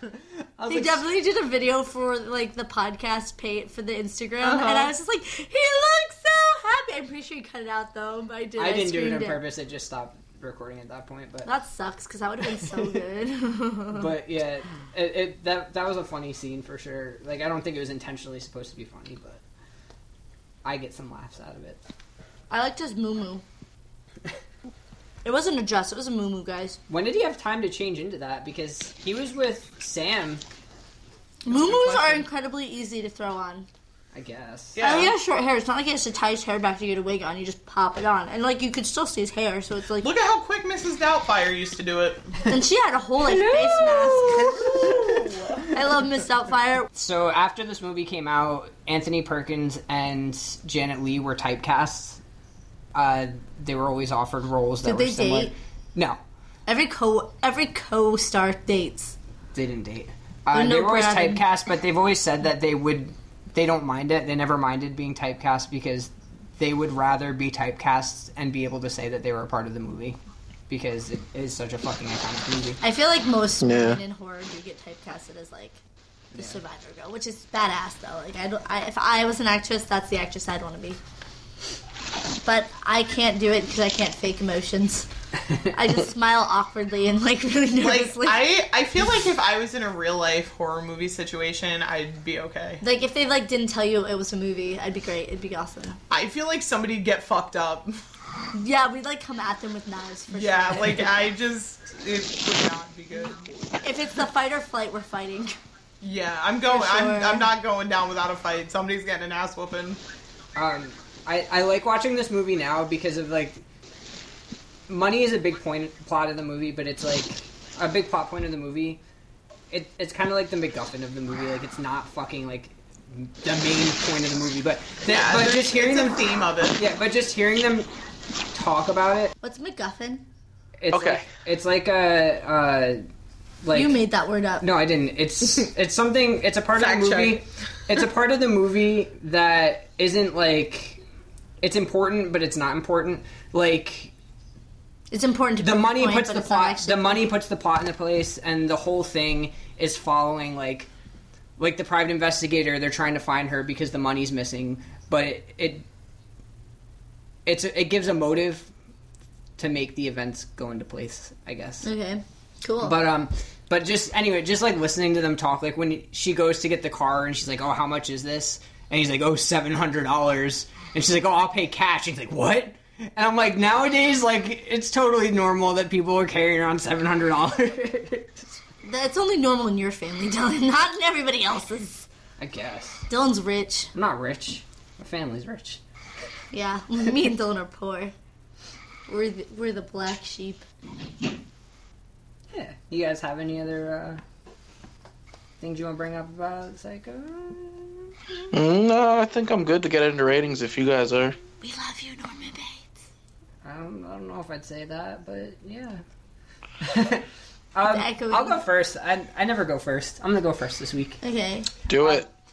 They like, definitely did a video for like the podcast page for the Instagram, uh-huh. and I was just like, "He looks so happy." I'm pretty sure you cut it out though, but I did. I, I didn't do it on it. purpose. It just stopped recording at that point. But that sucks because that would have been so good. But yeah, it, it that that was a funny scene for sure. Like I don't think it was intentionally supposed to be funny, but I get some laughs out of it. I liked his moo moo. It wasn't a dress, it was a muumuu, guys. When did he have time to change into that? Because he was with Sam. Muumuus are incredibly easy to throw on. I guess. Yeah. I only have short hair. It's not like he has to tie his hair back to get a wig on. You just pop it on. And, like, you could still see his hair, so it's like... Look at how quick Missus Doubtfire used to do it. And she had a whole, like, Hello! face mask. I love Miss Doubtfire. So, after this movie came out, Anthony Perkins and Janet Leigh were typecast. Uh, they were always offered roles that Did were they similar. Date? No. Every co every co-star dates. They didn't date. Uh, no they were always Brandon. typecast, but they've always said that they would they don't mind it. They never minded being typecast because they would rather be typecast and be able to say that they were a part of the movie because it is such a fucking iconic movie. I feel like most yeah. women in horror do get typecasted as like the yeah. survivor girl, which is badass though. Like I, don't, I if I was an actress, that's the actress I'd want to be. But I can't do it because I can't fake emotions. I just smile awkwardly and, like, really nervously. Like, I, I feel like if I was in a real-life horror movie situation, I'd be okay. Like, if they, like, didn't tell you it was a movie, I'd be great. It'd be awesome. I feel like somebody'd get fucked up. Yeah, we'd, like, come at them with knives for yeah, sure. Yeah, like, I just... It would not be good. If it's the fight or flight, we're fighting. Yeah, I'm going... Sure. I'm, I'm not going down without a fight. Somebody's getting an ass whooping. Um... I, I like watching this movie now because of, like, money is a big point plot of the movie, but it's, like, a big plot point of the movie. It, it's kind of like the MacGuffin of the movie. Like, it's not fucking, like, the main point of the movie. But, th- yeah, but just hearing them... theme of it. Yeah, but just hearing them talk about it. What's MacGuffin? It's okay. Like, it's like a... Uh, like, you made that word up. No, I didn't. It's it's something... It's a part Fact of the movie. Check. It's a part of the movie that isn't, like... It's important, but it's not important. Like, it's important to the money point, puts the plot. The money puts the plot into place, and the whole thing is following like, like the private investigator. They're trying to find her because the money's missing, but it, it it's it gives a motive to make the events go into place. I guess. Okay, cool. But um, but just anyway, just like listening to them talk. Like when she goes to get the car, and she's like, "Oh, how much is this?" And he's like, "Oh, seven hundred dollars." And she's like, oh, I'll pay cash. And he's like, what? And I'm like, nowadays, like, it's totally normal that people are carrying around seven hundred dollars. That's only normal in your family, Dylan. Not in everybody else's. I guess. Dylan's rich. I'm not rich. My family's rich. Yeah. Me and Dylan are poor. We're the, we're the black sheep. Yeah. You guys have any other uh, things you want to bring up about Psycho? No, I think I'm good to get into ratings if you guys are. We love you, Norman Bates. I don't, I don't know if I'd say that, but yeah. um, I'll go first. I, I never go first. I'm going to go first this week. Okay. Do it. Uh,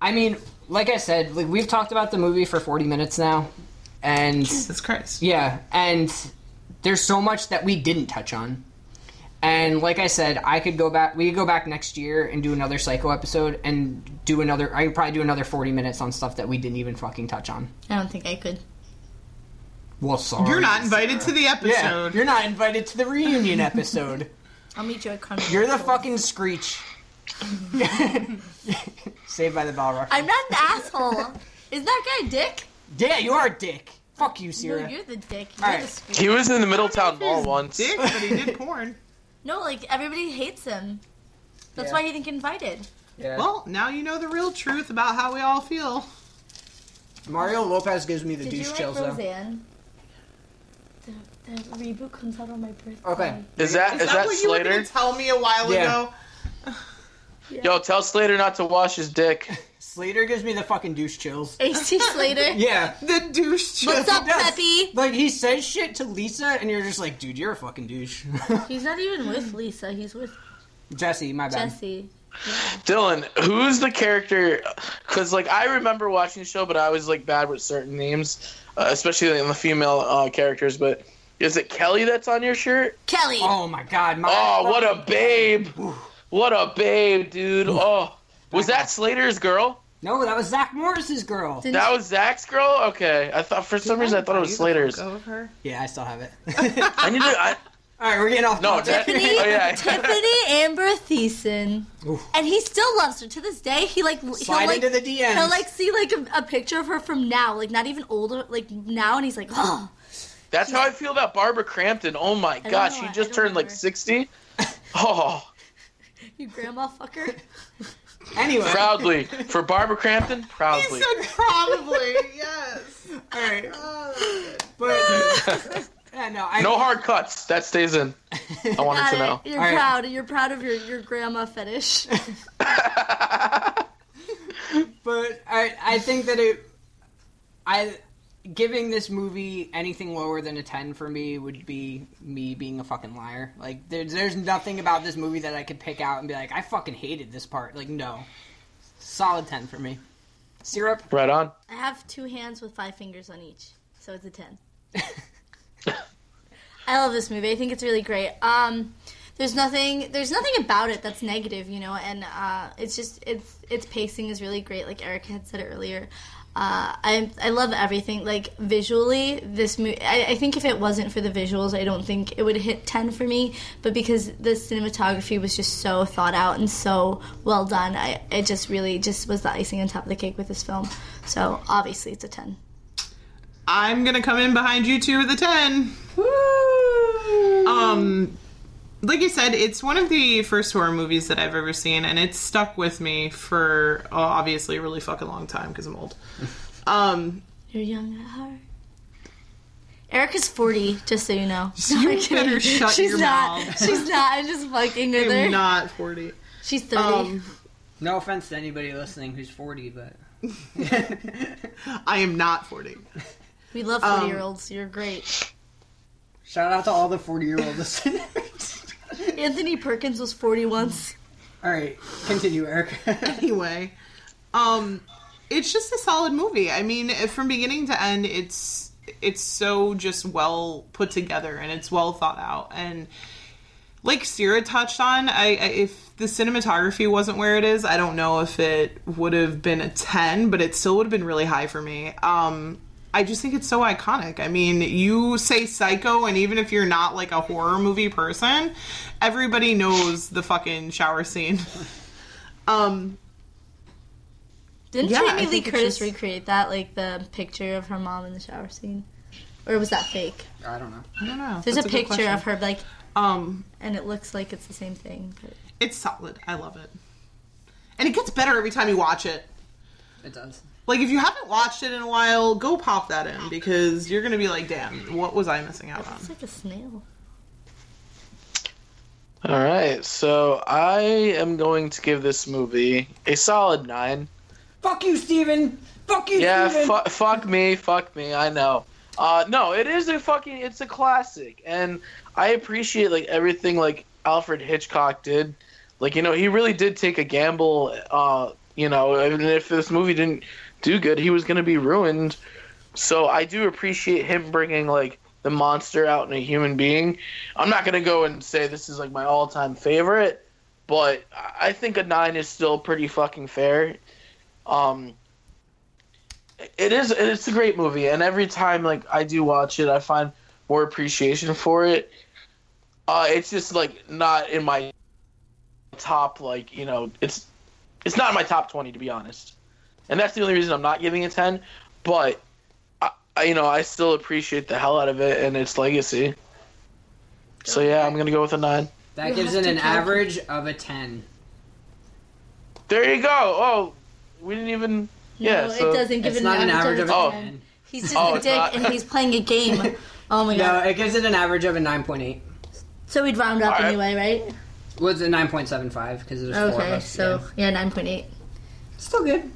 I mean, like I said, like we've talked about the movie for forty minutes now. And Jesus Christ. Yeah, and there's so much that we didn't touch on. And like I said, I could go back. We could go back next year and do another Psycho episode and do another. I could probably do another forty minutes on stuff that we didn't even fucking touch on. I don't think I could. Well, sorry. You're not invited Sarah. to the episode. Yeah, you're not invited to the reunion episode. I'll meet you at Carnival. You're the fucking Screech. Saved by the Bell reference. I'm not an asshole. Is that guy a dick? Yeah, you are a dick. Fuck you, Sierra. No, you're the dick. You're right. the He was in the Middletown Mall once. Dick, but he did porn. No, like, everybody hates him. That's yeah. why he didn't get invited. Yeah. Well, now you know the real truth about how we all feel. Mario Lopez gives me the did douche you like chills, Roseanne? though. The, the reboot comes out on my birthday. Okay. Is that, is is that, that what Slater? You were going to tell me a while yeah. ago? Yeah. Yo, tell Slater not to wash his dick. Slater gives me the fucking douche chills. A C Slater? Yeah. The douche chills. What's up, Peppy? Like, he says shit to Lisa, and you're just like, dude, you're a fucking douche. He's not even with Lisa. He's with... Jesse, my bad. Jesse. Yeah. Dylan, who's the character... Because, like, I remember watching the show, but I was, like, bad with certain names, uh, especially like, in the female uh, characters, but... Is it Kelly that's on your shirt? Kelly! Oh, my God. My oh, what a babe. What a babe, dude. Oh, was that Slater's girl? No, that was Zach Morris's girl. Didn't that you... was Zach's girl? Okay. I thought For Did some reason, I thought it was Slater's. Over? Yeah, I still have it. I need to... I... All right, we're getting off. No, Tiffany, oh, yeah. Tiffany Amber Thiessen, oof. And he still loves her to this day. He like slide he'll, like, into the D Ms. He'll like see like a, a picture of her from now, like not even older, like now, and he's like, oh. That's yeah. how I feel about Barbara Crampton. Oh my gosh, she just turned remember. like sixty. Oh. You grandma fucker. Anyway, proudly for Barbara Crampton, proudly. He said probably, yes. All right, oh, but. Yeah, no, I... no hard cuts. That stays in. I wanted to know. You're All proud. Right. You're proud of your, your grandma fetish. But I I think that it I giving this movie anything lower than a ten for me would be me being a fucking liar. Like there's there's nothing about this movie that I could pick out and be like I fucking hated this part. Like no, solid ten for me. Syrup. Right on. I have two hands with five fingers on each, so it's a ten. I love this movie. I think it's really great. Um, there's nothing, there's nothing about it that's negative, you know. And uh, it's just, it's, its pacing is really great. Like Eric had said earlier, uh, I, I love everything. Like visually, this movie. I, I think if it wasn't for the visuals, I don't think it would hit ten for me. But because the cinematography was just so thought out and so well done, I, it just really just was the icing on top of the cake with this film. So obviously, it's a ten. I'm gonna come in behind you two with a ten. Woo! Um, like I said, it's one of the first horror movies that I've ever seen, and it's stuck with me for oh, obviously a really fucking long time because I'm old. Um, You're young at heart. Erica's forty, just so you know. You no, better shut she's your not, mouth. She's not. I'm just fucking with her. I'm not forty. She's thirty. Um, no offense to anybody listening who's forty, but I am not forty. We love forty-year-olds. Um, You're great. Shout out to all the forty-year-old listeners. Anthony Perkins was forty once. All right. Continue, Eric. Anyway, um, it's just a solid movie. I mean, from beginning to end, it's it's so just well put together, and it's well thought out. And like Sierra touched on, I, I if the cinematography wasn't where it is, I don't know if it would have been a ten, but it still would have been really high for me. Um... I just think it's so iconic. I mean, you say Psycho, and even if you're not, like, a horror movie person, everybody knows the fucking shower scene. Um, Didn't yeah, Jamie Lee Curtis just... recreate that, like, the picture of her mom in the shower scene? Or was that fake? I don't know. I don't know. There's That's a picture a of her, like, um, and it looks like it's the same thing. But... It's solid. I love it. And it gets better every time you watch it. It does. Like, if you haven't watched it in a while, go pop that in, because you're going to be like, damn, what was I missing out on? It's like a snail. All right, so I am going to give this movie a solid nine. Fuck you, Steven! Fuck you, yeah, Steven! Yeah, fu- fuck me, fuck me, I know. Uh, no, it is a fucking, it's a classic, and I appreciate, like, everything, like, Alfred Hitchcock did. Like, you know, he really did take a gamble, uh, you know, and if this movie didn't do good, he was going to be ruined. So I do appreciate him bringing, like, the monster out in a human being. I'm not going to go and say this is, like, my all-time favorite, but I think a nine is still pretty fucking fair. Um, it is, it's a great movie, and every time, like, I do watch it, I find more appreciation for it. Uh, it's just, like, not in my top, like, you know, it's it's not in my top twenty, to be honest. And that's the only reason I'm not giving a ten, but I, you know, I still appreciate the hell out of it and its legacy. So yeah, I'm going to go with a nine. That gives it an average of a ten. There you go. Oh, we didn't even... Yeah, no, so it doesn't give it an, an average of, of a ten. Oh. He's just oh, a dick not. and he's playing a game. Oh my god. No, it gives it an average of a nine point eight. So we'd round up right. anyway, right? Well, it's a nine point seven five because there's okay, four of us. Okay, so yeah, yeah nine point eight. Still good.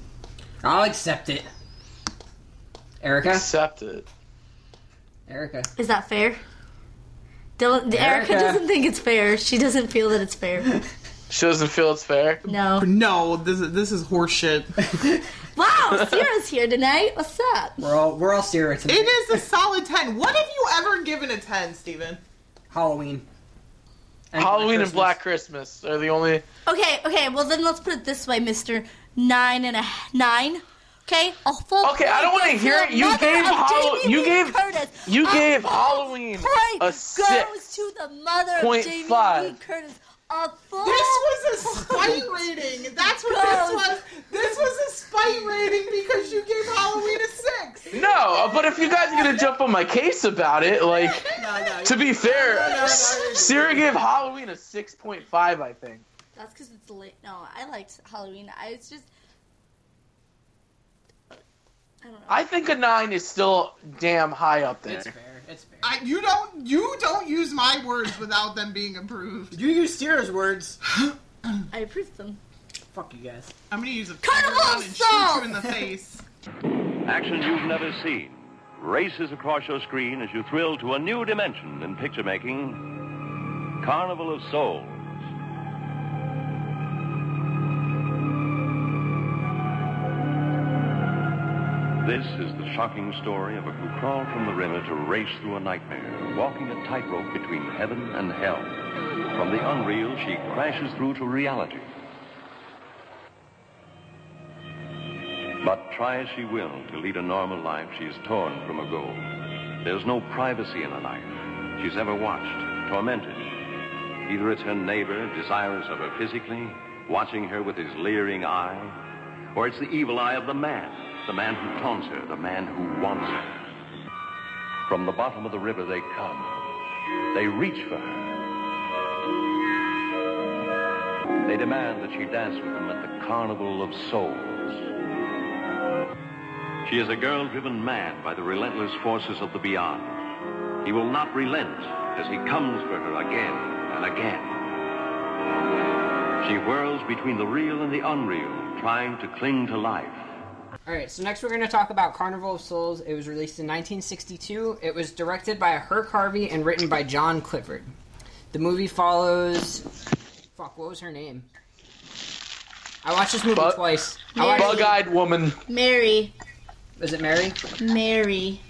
I'll accept it. Erica? Accept it. Erica. Is that fair? Dylan, Erica. Erica doesn't think it's fair. She doesn't feel that it's fair. She doesn't feel it's fair? No. No, this is, this is horseshit. Wow, Sierra's here tonight. What's up? We're all we're all Sierra tonight. It is a solid ten. What have you ever given a ten, Steven? Halloween. And Halloween Black and Black Christmas are the only... Okay, okay, well then let's put it this way, Mister Nine and a... Nine? Okay, a full... Okay, I don't want to hear it. You gave Halloween... You gave... Curtis. You gave Halloween a six. Goes to the mother of Jamie Lee Curtis. A full... This was a spite rating. That's what this was. This was a spite rating because you gave Halloween a six. No, but if you guys are going to jump on my case about it, like, no, no, to be fair, no, no, no, no. Sierra gave Halloween a six point five, I think. That's because it's late. No, I liked Halloween. I was just... I don't know. I think a nine is still damn high up there. It's fair. It's fair. I, you don't you don't use my words without them being approved. You use Sierra's words. I approved them. Fuck you guys. I'm gonna use a Carnival and shoot you in the face. Action you've never seen races across your screen as you thrill to a new dimension in picture making. Carnival of Souls. This is the shocking story of a who crawled from the river to race through a nightmare, walking a tightrope between heaven and hell. From the unreal, she crashes through to reality. But try as she will to lead a normal life, she is torn from a goal. There's no privacy in a life she's ever watched, tormented. Either it's her neighbor, desirous of her physically, watching her with his leering eye, or it's the evil eye of the man. The man who taunts her, the man who wants her. From the bottom of the river they come. They reach for her. They demand that she dance with them at the Carnival of Souls. She is a girl driven mad by the relentless forces of the beyond. He will not relent as he comes for her again and again. She whirls between the real and the unreal, trying to cling to life. Alright, so next we're going to talk about Carnival of Souls. It was released in nineteen sixty-two. It was directed by Herc Harvey and written by John Clifford. The movie follows... Fuck, what was her name? I watched this movie Bug- twice. Mary. Bug-eyed woman. Mary. Is it Mary? Mary.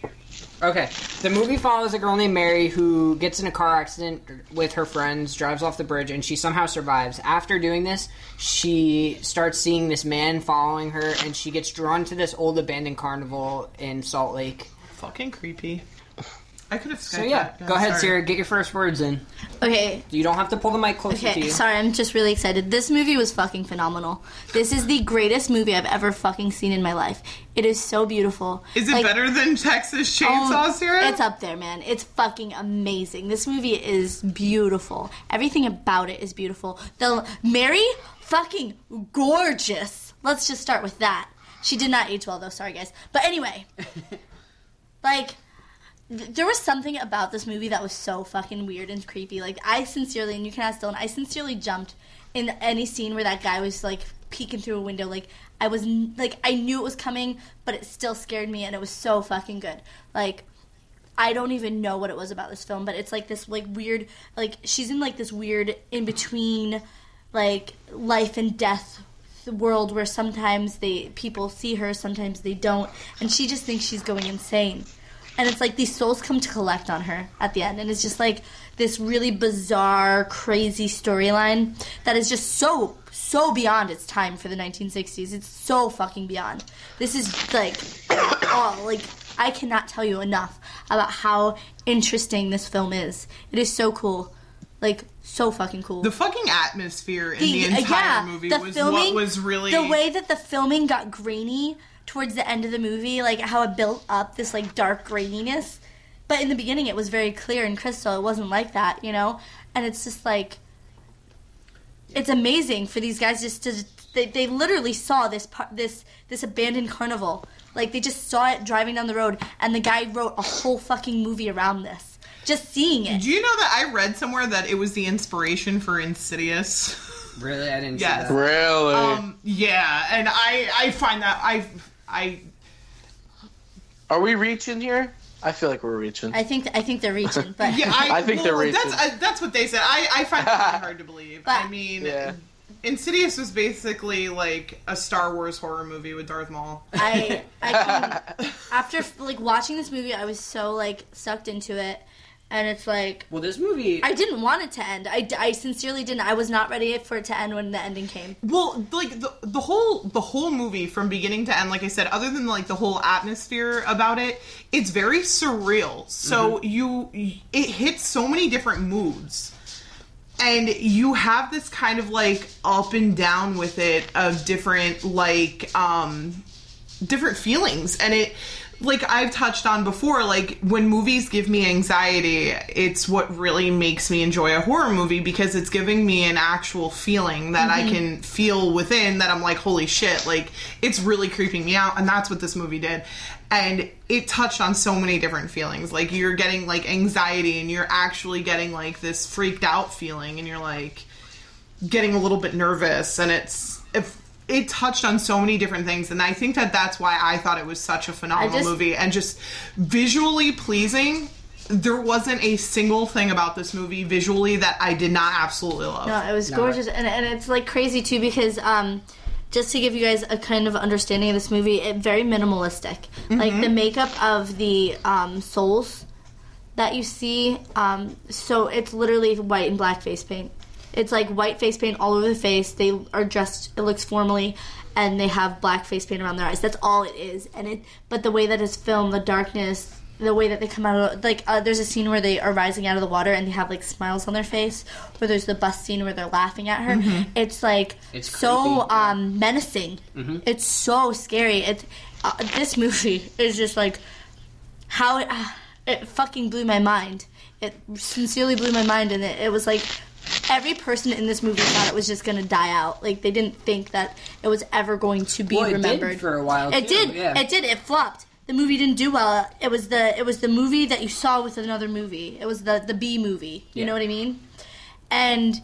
Okay, the movie follows a girl named Mary who gets in a car accident with her friends, drives off the bridge, and she somehow survives. After doing this, she starts seeing this man following her, and she gets drawn to this old abandoned carnival in Salt Lake. Fucking creepy. I could have skipped So yeah, that. go ahead, sorry. Sierra, get your first words in. Okay. You don't have to pull the mic closer okay. to you. Sorry, I'm just really excited. This movie was fucking phenomenal. This is the greatest movie I've ever fucking seen in my life. It is so beautiful. Is it like, better than Texas Chainsaw, oh, Sierra? It's up there, man. It's fucking amazing. This movie is beautiful. Everything about it is beautiful. The Mary, fucking gorgeous. Let's just start with that. She did not age well, though. Sorry, guys. But anyway, like... There was something about this movie that was so fucking weird and creepy. Like, I sincerely, and you can ask Dylan, I sincerely jumped in any scene where that guy was, like, peeking through a window. Like, I was, like, I knew it was coming, but it still scared me, and it was so fucking good. Like, I don't even know what it was about this film, but it's, like, this, like, weird, like, she's in, like, this weird in-between, like, life and death world where sometimes they, people see her, sometimes they don't, and she just thinks she's going insane. And it's like these souls come to collect on her at the end. And it's just like this really bizarre, crazy storyline that is just so, so beyond its time for the nineteen sixties. It's so fucking beyond. This is like, oh, like I cannot tell you enough about how interesting this film is. It is so cool. Like, so fucking cool. The fucking atmosphere in the, the entire yeah, movie the was filming, what was really... The way that the filming got grainy... towards the end of the movie, like how it built up this like dark graininess. But in the beginning, it was very clear and crystal. It wasn't like that, you know? And it's just like, it's amazing for these guys just to, they, they literally saw this this this abandoned carnival. Like, they just saw it driving down the road, and the guy wrote a whole fucking movie around this. Just seeing it. Do you know that I read somewhere that it was the inspiration for Insidious? Really? I didn't yes. see that. Really? Um, yeah, and I, I find that, I, I... Are we reaching here? I feel like we're reaching. I think I think they're reaching, but yeah, I, I think well, they're reaching. That's I, that's what they said. I, I find that really hard to believe. But, I mean, yeah. Insidious was basically like a Star Wars horror movie with Darth Maul. I, I mean, after like watching this movie, I was so like sucked into it, and it's like, well, this movie, I didn't want it to end. I, I sincerely didn't. I was not ready for it to end when the ending came. Well, like the the whole the whole movie from beginning to end, like I said, other than like the whole atmosphere about it, it's very surreal. So mm-hmm. you it hits so many different moods. And you have this kind of like up and down with it of different like um different feelings, and it, like I've touched on before, like when movies give me anxiety, it's what really makes me enjoy a horror movie, because it's giving me an actual feeling that mm-hmm. I can feel within, that I'm like, holy shit, like it's really creeping me out. And that's what this movie did. And it touched on so many different feelings. Like you're getting like anxiety, and you're actually getting like this freaked out feeling, and you're like getting a little bit nervous, and it's, if, it touched on so many different things, and I think that that's why I thought it was such a phenomenal just, movie, and just visually pleasing. There wasn't a single thing about this movie visually that I did not absolutely love. No, it was gorgeous, and, and it's like crazy too, because um, just to give you guys a kind of understanding of this movie, it's very minimalistic. Mm-hmm. Like the makeup of the um, souls that you see, um, so it's literally white and black face paint. It's like white face paint all over the face. They are dressed, it looks formally, and they have black face paint around their eyes. That's all it is. And it, but the way that it's filmed, the darkness, the way that they come out of, like uh, there's a scene where they are rising out of the water and they have like smiles on their face, or there's the bus scene where they're laughing at her. Mm-hmm. It's like it's so creepy, yeah. um, menacing. Mm-hmm. It's so scary. It's uh, this movie is just like how it, uh, it fucking blew my mind. It sincerely blew my mind, and it, it was like, every person in this movie thought it was just going to die out. Like, they didn't think that it was ever going to be well, it remembered. Did for a while, it too. did. Yeah. It did. It flopped. The movie didn't do well. It was the it was the movie that you saw with another movie. It was the, the B movie. You yeah. know what I mean? And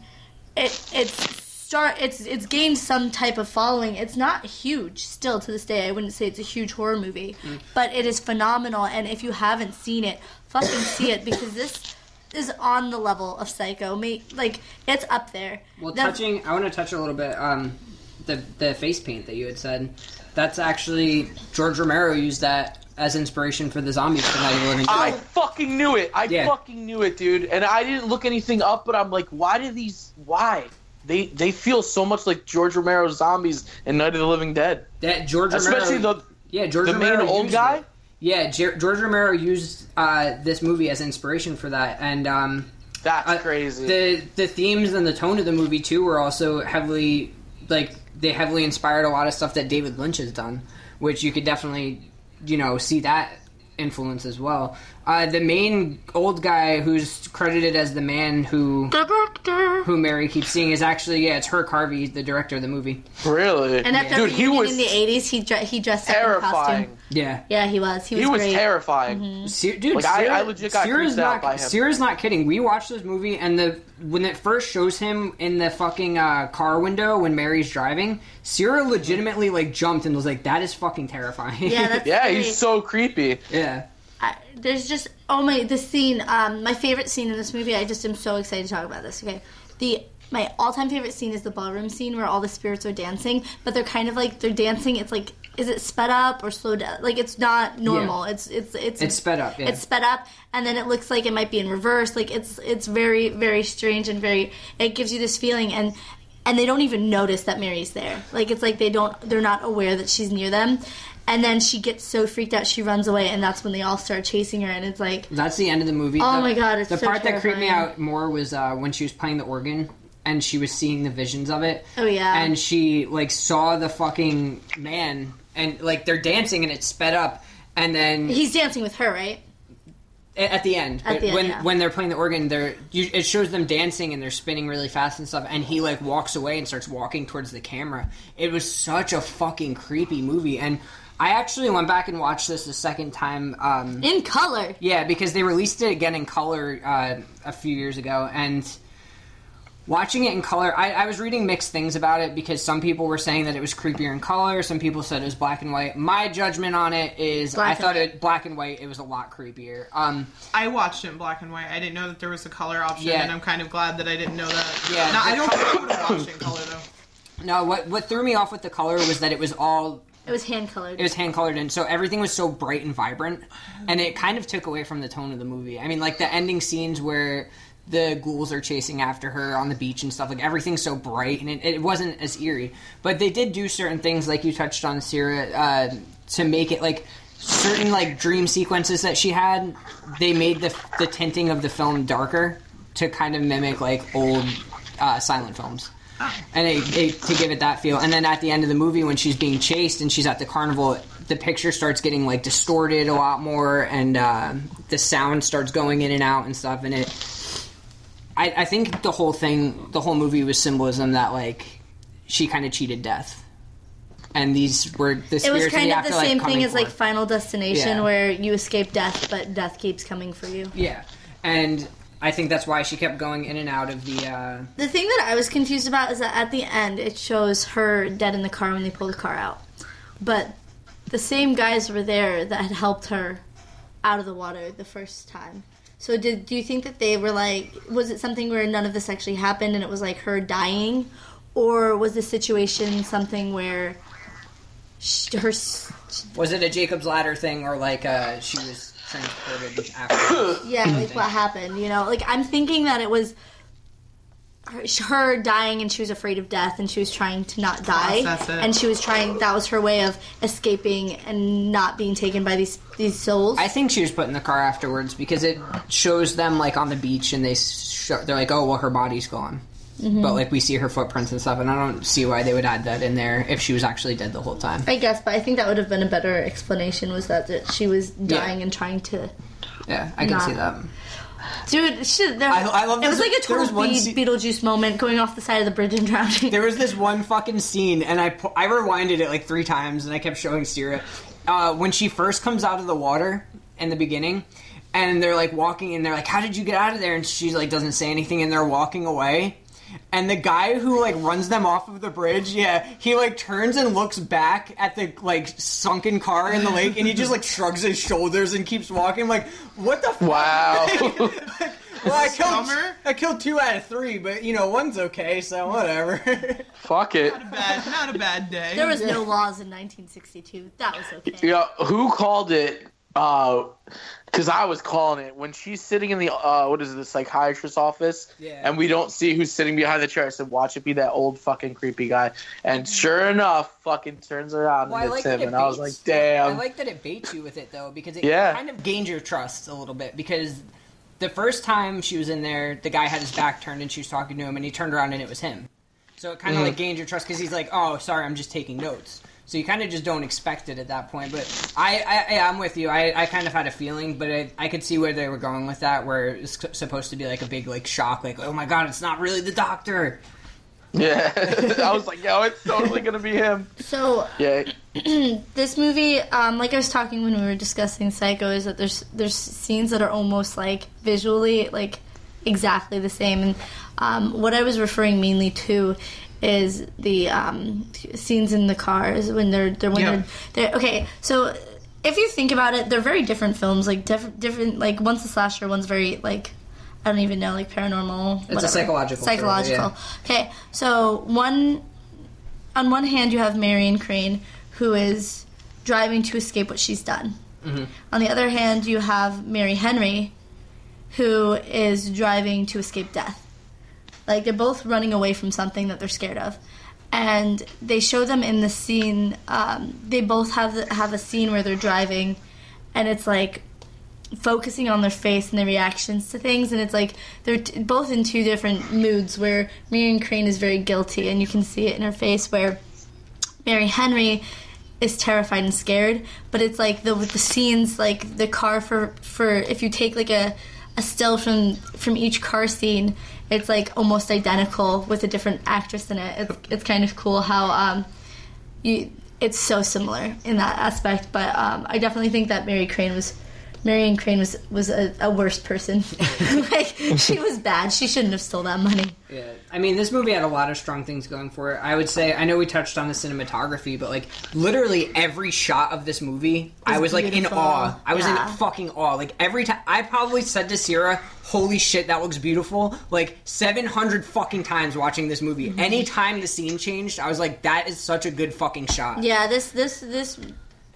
it it's start it's it's gained some type of following. It's not huge still to this day. I wouldn't say it's a huge horror movie, mm. but it is phenomenal. And if you haven't seen it, fucking see it, because this is on the level of Psycho. Like, it's up there. Well, that's... touching... I want to touch a little bit on the, the face paint that you had said. That's actually... George Romero used that as inspiration for the zombies for Night of the Living Dead. I fucking knew it! I yeah. fucking knew it, dude. And I didn't look anything up, but I'm like, why do these... Why? They they feel so much like George Romero's zombies in Night of the Living Dead. That George Romero... Especially the... Yeah, George the Romero main old guy? It. Yeah, George Romero used uh, this movie as inspiration for that, and um, that's uh, crazy. The the themes and the tone of the movie too were also heavily, like they heavily inspired a lot of stuff that David Lynch has done, which you could definitely, you know, see that influence as well. Uh, the main old guy who's credited as the man who director. who Mary keeps seeing is actually yeah, it's Herc Harvey, the director of the movie. Really? And after yeah. Dude, he was in the eighties, he dre- he dressed terrifying. up in costume. Yeah, yeah, he was. He was, he was great. terrifying. Mm-hmm. Se- dude, like, Sarah, I, I legit got creeped out by him. Sarah's not kidding. We watched this movie, and the when it first shows him in the fucking uh, car window when Mary's driving, Sarah legitimately like jumped and was like, "That is fucking terrifying." Yeah, that's yeah, great. He's so creepy. Yeah. I, there's just oh my the scene um my favorite scene in this movie. I just am so excited to talk about this. Okay, the my all time favorite scene is the ballroom scene where all the spirits are dancing, but they're kind of like they're dancing. It's like, is it sped up or slowed down? Like, it's not normal. Yeah. It's it's it's it's sped up. Yeah. It's sped up, and then it looks like it might be in reverse. Like it's it's very very strange and very. It gives you this feeling and. And they don't even notice that Mary's there. Like, it's like they don't, they're not aware that she's near them. And then she gets so freaked out, she runs away, and that's when they all start chasing her, and it's like... That's the end of the movie. Oh the, my god, it's The so part terrifying. That creeped me out more was uh, when she was playing the organ, and she was seeing the visions of it. Oh yeah. And she, like, saw the fucking man... and like they're dancing and it's sped up, and then he's dancing with her, right? At the end, at the end when yeah. when they're playing the organ, they're you, it shows them dancing and they're spinning really fast and stuff. And he like walks away and starts walking towards the camera. It was such a fucking creepy movie, and I actually went back and watched this the second time um, in color. Yeah, because they released it again in color uh, a few years ago, and watching it in color, I, I was reading mixed things about it because some people were saying that it was creepier in color. Some people said it was black and white. My judgment on it is black I thought it black and white. It was a lot creepier. Um, I watched it in black and white. I didn't know that there was a color option, yeah. and I'm kind of glad that I didn't know that. Yeah, now, I don't think I would have watched it in color though. No, what what threw me off with the color was that it was all. It was hand-colored. It was hand-colored, and so everything was so bright and vibrant, and it kind of took away from the tone of the movie. I mean, like, the ending scenes where the ghouls are chasing after her on the beach and stuff, like, everything's so bright, and it, it wasn't as eerie. But they did do certain things, like you touched on, Sarah, uh, to make it, like, certain, like, dream sequences that she had, they made the, the tinting of the film darker to kind of mimic, like, old uh, silent films. And it, it, to give it that feel. And then at the end of the movie when she's being chased and she's at the carnival, the picture starts getting like distorted a lot more, and uh, the sound starts going in and out and stuff. And it I, I think the whole thing the whole movie was symbolism that like she kind of cheated death, and these were the spirits. It was kind of the, of the same thing as forth. Like Final Destination, yeah. where you escape death but death keeps coming for you. Yeah. And I think that's why she kept going in and out of the... Uh... The thing that I was confused about is that at the end, it shows her dead in the car when they pull the car out. But the same guys were there that had helped her out of the water the first time. So did do you think that they were like... Was it something where none of this actually happened and it was like her dying? Or was the situation something where she, her... Was it a Jacob's Ladder thing or like uh, she was... transported after yeah like what happened, you know, like I'm thinking that it was her, her dying and she was afraid of death and she was trying to not die. Yes, and she was trying that was her way of escaping and not being taken by these these souls. I think she was put in the car afterwards because it shows them like on the beach and they show, they're like, oh well, her body's gone. Mm-hmm. But, like, we see her footprints and stuff, and I don't see why they would add that in there if she was actually dead the whole time. I guess, but I think that would have been a better explanation, was that, that she was dying yeah. and trying to... Yeah, I can not... see that. Dude, shit, there, I, I love this. It was like a total Be- se- Beetlejuice moment, going off the side of the bridge and drowning. There was this one fucking scene, and I, I rewinded it, like, three times, and I kept showing Sierra. Uh, when she first comes out of the water in the beginning... And they're, like, walking, and they're like, how did you get out of there? And she, like, doesn't say anything, and they're walking away. And the guy who, like, runs them off of the bridge, yeah, he, like, turns and looks back at the, like, sunken car in the lake, and he just, like, shrugs his shoulders and keeps walking. Like, what the fuck? Wow. like, like, well, I killed, I killed two out of three, but, you know, one's okay, so whatever. Fuck it. Not a bad, not a bad day. There was no laws in nineteen sixty-two. That was okay. Yeah, who called it... Uh, because I was calling it when she's sitting in the uh, what is it, the psychiatrist's office, yeah. and we don't see who's sitting behind the chair. I said, "Watch it be that old fucking creepy guy," and sure enough, fucking turns around well, and it's like him. It and I was like, "Damn!" I like that it baits you with it though, because it yeah. kind of gains your trust a little bit. Because the first time she was in there, the guy had his back turned and she was talking to him, and he turned around and it was him. So it kind of mm. like gains your trust because he's like, "Oh, sorry, I'm just taking notes." So you kind of just don't expect it at that point. But I, I, I'm with you. I, I kind of had a feeling, but I, I could see where they were going with that, where it's supposed to be like a big like shock, like, oh my God, it's not really the doctor. Yeah. I was like, yo, it's totally going to be him. So yeah. This movie, um, like I was talking when we were discussing Psycho, is that there's there's scenes that are almost like visually like exactly the same. And um, what I was referring mainly to is the um, scenes in the cars when they're they're when yeah. they're, they're okay. So if you think about it, they're very different films. Like diff- different, like one's a slasher, one's very like I don't even know, like paranormal. It's whatever. a psychological. Psychological. Story, yeah. Okay, so one on one hand you have Marion Crane who is driving to escape what she's done. Mm-hmm. On the other hand, you have Mary Henry who is driving to escape death. Like, they're both running away from something that they're scared of. And they show them in the scene, um, they both have the, have a scene where they're driving, and it's, like, focusing on their face and their reactions to things, and it's, like, they're t- both in two different moods, where Marion Crane is very guilty, and you can see it in her face, where Mary Henry is terrified and scared, but it's like the the scenes, like the car for for if you take like a a still from from each car scene, it's like almost identical with a different actress in it. It's it's kind of cool how um you it's so similar in that aspect. But um, I definitely think that Mary Crane was Marion Crane was was a, a worse person. Like, she was bad. She shouldn't have stole that money. Yeah, I mean, this movie had a lot of strong things going for it. I would say, I know we touched on the cinematography, but like literally every shot of this movie, I was beautiful. Like in awe. I was yeah. in fucking awe. Like every time, I probably said to Sierra, "Holy shit, that looks beautiful!" Like seven hundred fucking times watching this movie. Mm-hmm. Anytime the scene changed, I was like, "That is such a good fucking shot." Yeah, this this this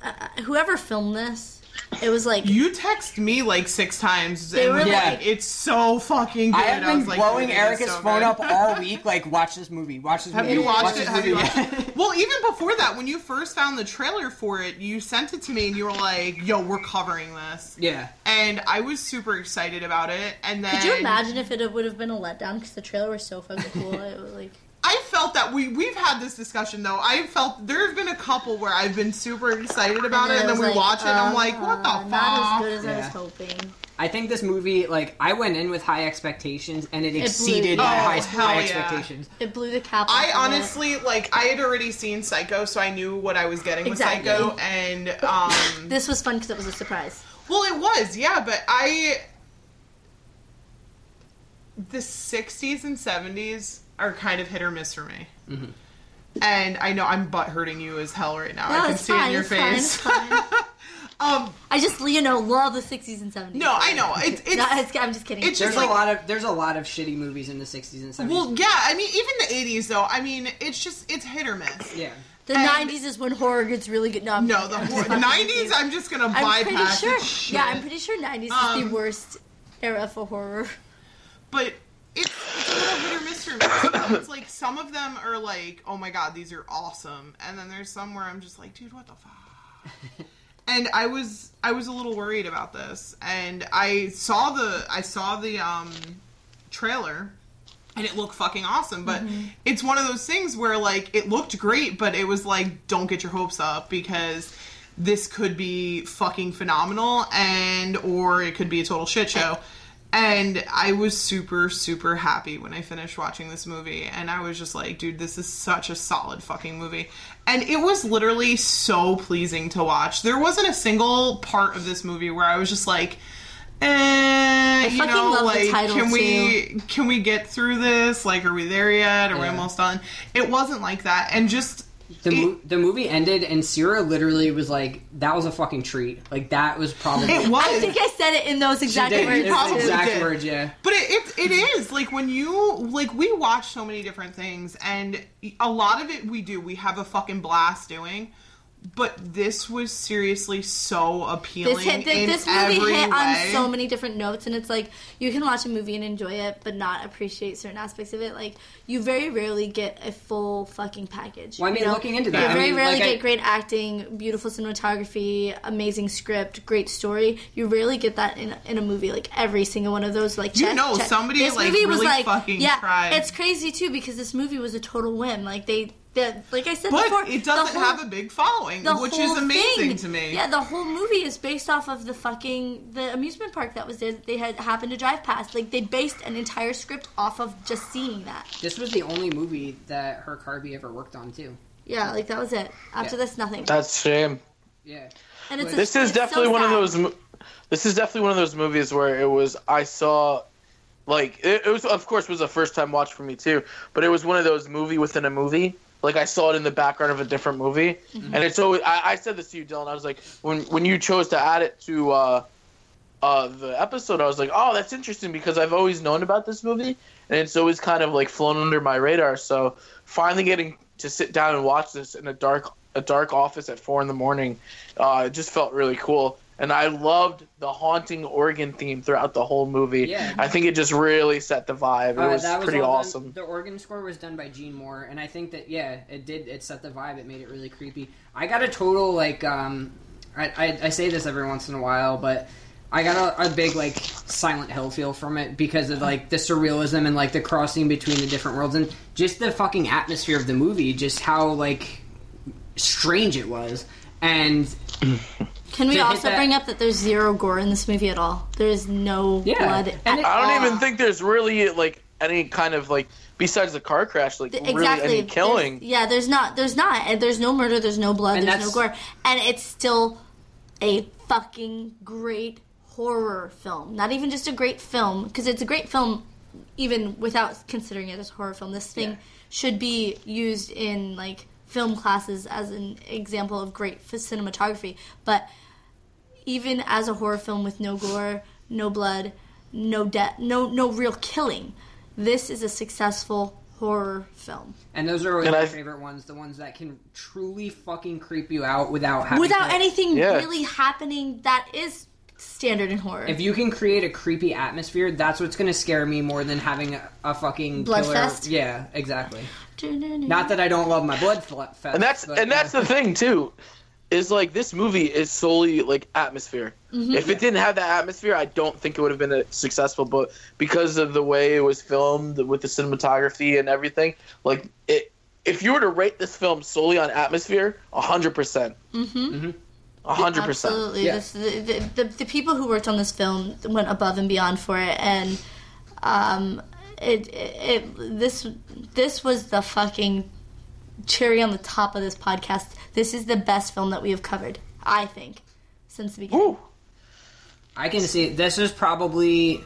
uh, whoever filmed this. It was like... You text me like six times. They and were yeah. like... It's so fucking good. I have been I was like, blowing Erica's so phone up all week. Like, watch this movie. Watch this have movie. You watched watch it? Have movie. You watched it? Well, even before that, when you first found the trailer for it, you sent it to me and you were like, yo, we're covering this. Yeah. And I was super excited about it. And then... Could you imagine if it would have been a letdown? Because the trailer was so fucking cool. It was like... I felt that we, we've had this discussion, though. I felt there have been a couple where I've been super excited about and it, and then we like, watch it, and I'm like, what the uh, fuck? Not as good as yeah. I was hoping. I think this movie, like, I went in with high expectations, and it, it exceeded blew, my oh, high, high yeah. expectations. It blew the cap off. I honestly, it. like, I had already seen Psycho, so I knew what I was getting exactly. with Psycho, and, um... This was fun because it was a surprise. Well, it was, yeah, but I... The sixties and seventies... are kind of hit or miss for me. Mm-hmm. And I know I'm butt-hurting you as hell right now. No, I can see fine, it in your it's face. Fine, it's fine. um, I just, you know, love the sixties and seventies. No, I know. It's, it's, no, it's, I'm just kidding. It's there's, just like, a lot of, there's a lot of shitty movies in the sixties and seventies. Well, yeah. I mean, even the eighties, though. I mean, it's just, it's hit or miss. Yeah. The and nineties is when horror gets really good. No, I'm no the, horror, the nineties, I'm just going to bypass sure, shit. Yeah, I'm pretty sure nineties um, is the worst era for horror. But... It's, it's a little hit or miss for me. It's like some of them are like, oh my god, these are awesome, and then there's some where I'm just like, dude, what the fuck? And I was I was a little worried about this, and I saw the I saw the um, trailer, and it looked fucking awesome. But mm-hmm. it's one of those things where like it looked great, but it was like, don't get your hopes up because this could be fucking phenomenal, and or it could be a total shit show. And I was super, super happy when I finished watching this movie. And I was just like, dude, this is such a solid fucking movie. And it was literally so pleasing to watch. There wasn't a single part of this movie where I was just like, eh, I you fucking know, love like, the title can we, too. Can we get through this? Like, are we there yet? Are yeah. we almost done? It wasn't like that. And just... The, mo- the movie ended, and Sierra literally was like, that was a fucking treat. Like, that was probably... It was. I think I said it in those exact words. It was exact words, yeah. But it, it it is. Like, when you... Like, we watch so many different things, and a lot of it we do. We have a fucking blast doing. But this was seriously so appealing. This, hit, th- this movie hit way. on so many different notes, and it's like you can watch a movie and enjoy it, but not appreciate certain aspects of it. Like, you very rarely get a full fucking package. Well, I mean, you know? Looking into that, you I very mean, rarely like get I... great acting, beautiful cinematography, amazing script, great story. You rarely get that in in a movie. Like every single one of those, like you chest, know, chest. somebody this like movie really was like, fucking yeah, cried. It's crazy too because this movie was a total whim. Like they. The, like I said but before, it doesn't whole, have a big following, which is amazing thing. to me. Yeah, the whole movie is based off of the fucking the amusement park that was there that they had happened to drive past. Like they based an entire script off of just seeing that. This was the only movie that Herc Harvey ever worked on too. Yeah, like that was it. After yeah. this, nothing. That's a shame. Yeah, and it's this a, is it's definitely so one sad. of those. This is definitely one of those movies where it was. I saw. Like it, it was, of course, was a first time watch for me too. But it was one of those movie within a movie. Like, I saw it in the background of a different movie. Mm-hmm. And it's always... I, I said this to you, Dylan. I was like, when when you chose to add it to uh, uh, the episode, I was like, oh, that's interesting because I've always known about this movie. And it's always kind of, like, flown under my radar. So finally getting to sit down and watch this in a dark a dark office at four in the morning, uh, it just felt really cool. And I loved the haunting organ theme throughout the whole movie. Yeah. I think it just really set the vibe. It uh, was, was pretty awesome. Done, the organ score was done by Gene Moore, and I think that, yeah, it did, it set the vibe. It made it really creepy. I got a total, like, um, I, I, I say this every once in a while, but I got a, a big, like, Silent Hill feel from it because of, like, the surrealism and, like, the crossing between the different worlds and just the fucking atmosphere of the movie, just how, like... strange it was. And can we also that... bring up that there's zero gore in this movie at all? There's no yeah. blood. And at I don't all. even think there's really like any kind of like besides the car crash, like the, really exactly. any killing. There's, yeah, there's not. There's not. And there's no murder. There's no blood. And there's no gore. And it's still a fucking great horror film. Not even just a great film, because it's a great film even without considering it as a horror film. This thing yeah. should be used in like film classes as an example of great cinematography. But even as a horror film with no gore, no blood, no death, no no real killing, this is a successful horror film. And those are always and my I... favorite ones, the ones that can truly fucking creep you out without having without to... anything yeah. really happening. That is standard in horror. If you can create a creepy atmosphere, that's what's going to scare me more than having a, a fucking blood killer. Fest? Yeah, exactly. Not that I don't love my blood fest. And that's but, and that's uh, the thing too, is like this movie is solely like atmosphere. Mm-hmm. If it didn't have that atmosphere, I don't think it would have been a successful. But because of the way it was filmed with the cinematography and everything, like it, if you were to rate this film solely on atmosphere, a hundred percent. Mm-hmm. Mm-hmm. A hundred percent. Absolutely. Yeah. This, the, the, the people who worked on this film went above and beyond for it, and um, it, it, it this this was the fucking cherry on the top of this podcast. This is the best film that we have covered, I think, since the beginning. Ooh. I can see this is probably,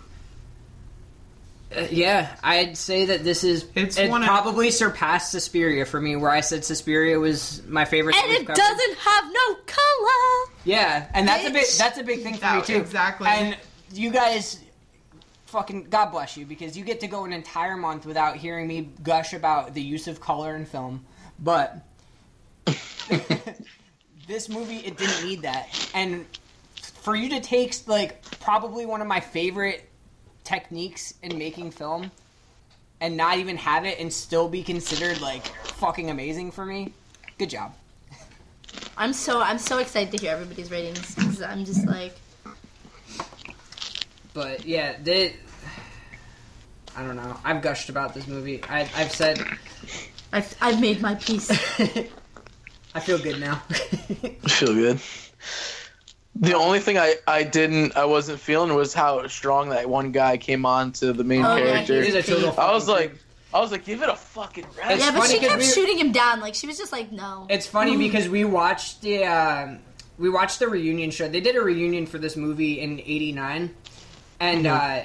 uh, yeah, I'd say that this is. It's it one probably of... surpassed Suspiria for me, where I said Suspiria was my favorite. And it covered. Doesn't have no color. Yeah, and that's Bitch. a big that's a big thing for oh, me too. Exactly. And you guys, fucking God bless you, because you get to go an entire month without hearing me gush about the use of color in film, but. This movie, it didn't need that. And for you to take, like, probably one of my favorite techniques in making film and not even have it and still be considered, like, fucking amazing for me, good job. I'm so I'm so excited to hear everybody's ratings, because I'm just like... But, yeah, they... I don't know. I've gushed about this movie. I, I've said... I've, I've made my peace. I feel good now. I feel good. The only thing I, I didn't, I wasn't feeling was how strong that one guy came on to the main oh, character. Yeah, I was like, creep. I was like, give it a fucking rest. It's yeah, but she kept we, shooting him down. Like, she was just like, no. It's funny because we watched the, uh, we watched the reunion show. They did a reunion for this movie in eighty-nine. And, mm-hmm. uh...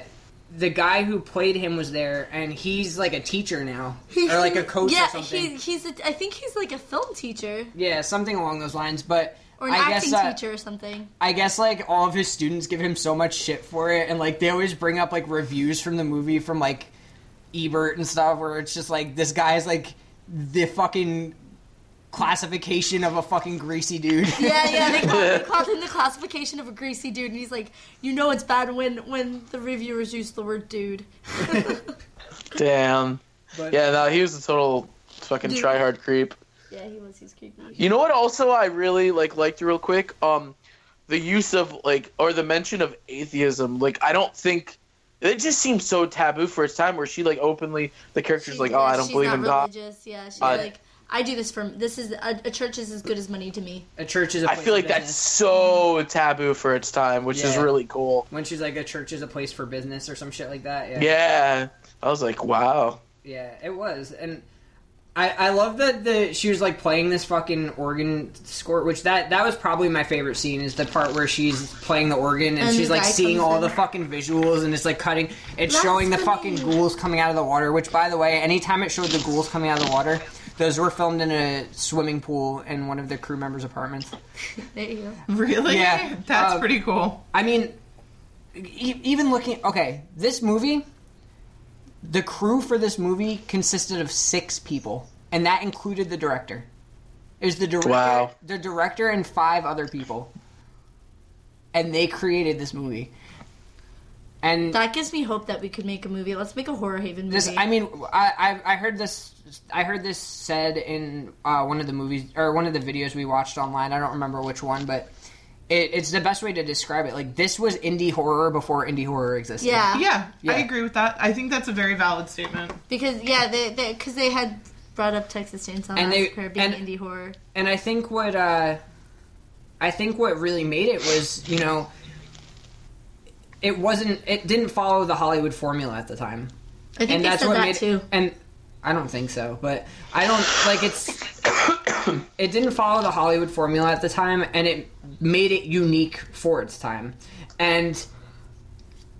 the guy who played him was there, and he's like a teacher now, or like a coach yeah, or something. Yeah, he, he's. A, I think he's like a film teacher. Yeah, something along those lines. But or an I acting guess, uh, teacher or something. I guess like all of his students give him so much shit for it, and like they always bring up like reviews from the movie from like Ebert and stuff, where it's just like this guy's like the fucking classification of a fucking greasy dude. Yeah, yeah, they called, they called him the classification of a greasy dude, and he's like, you know it's bad when, when the reviewers use the word dude. Damn. But, yeah, no, he was a total fucking dude. Try-hard creep. Yeah, he was. He's creepy. You know what also I really, like, liked real quick? Um, the use of, like, or the mention of atheism. Like, I don't think... It just seems so taboo for its time, where she, like, openly... The character's she, like, yeah, oh, I don't believe in God. She's not religious, yeah. She's uh, like... I do this for this is a, a church is as good as money to me. A church is. A place I feel like for that's so taboo for its time, which yeah. is really cool. When she's like, a church is a place for business or some shit like that. Yeah, yeah. I was like, wow. Yeah, it was, and I I love that the she was like playing this fucking organ score, which that that was probably my favorite scene is the part where she's playing the organ and, and she's like seeing all in. the fucking visuals and it's like cutting, it's that's showing the funny. fucking ghouls coming out of the water. Which, by the way, anytime it showed the ghouls coming out of the water. Those were filmed in a swimming pool in one of the crew members' apartments. There you go. Really? Yeah. That's uh, pretty cool. I mean, e- even looking... Okay, this movie... The crew for this movie consisted of six people. And that included the director. It was the director, wow. the director and five other people. And they created this movie. And that gives me hope that we could make a movie. Let's make a Horror Haven movie. This, I mean, I, I I heard this I heard this said in uh, one of the movies or one of the videos we watched online. I don't remember which one, but it, it's the best way to describe it. Like, this was indie horror before indie horror existed. Yeah, yeah, yeah. I agree with that. I think that's a very valid statement because yeah, they because they, they had brought up Texas Chainsaw and Massacre they, being and, indie horror. And I think what uh, I think what really made it was, you know, it wasn't it didn't follow the Hollywood formula at the time. I think and they that's said what that made, too. And I don't think so, but I don't like it's. It didn't follow the Hollywood formula at the time, and it made it unique for its time. And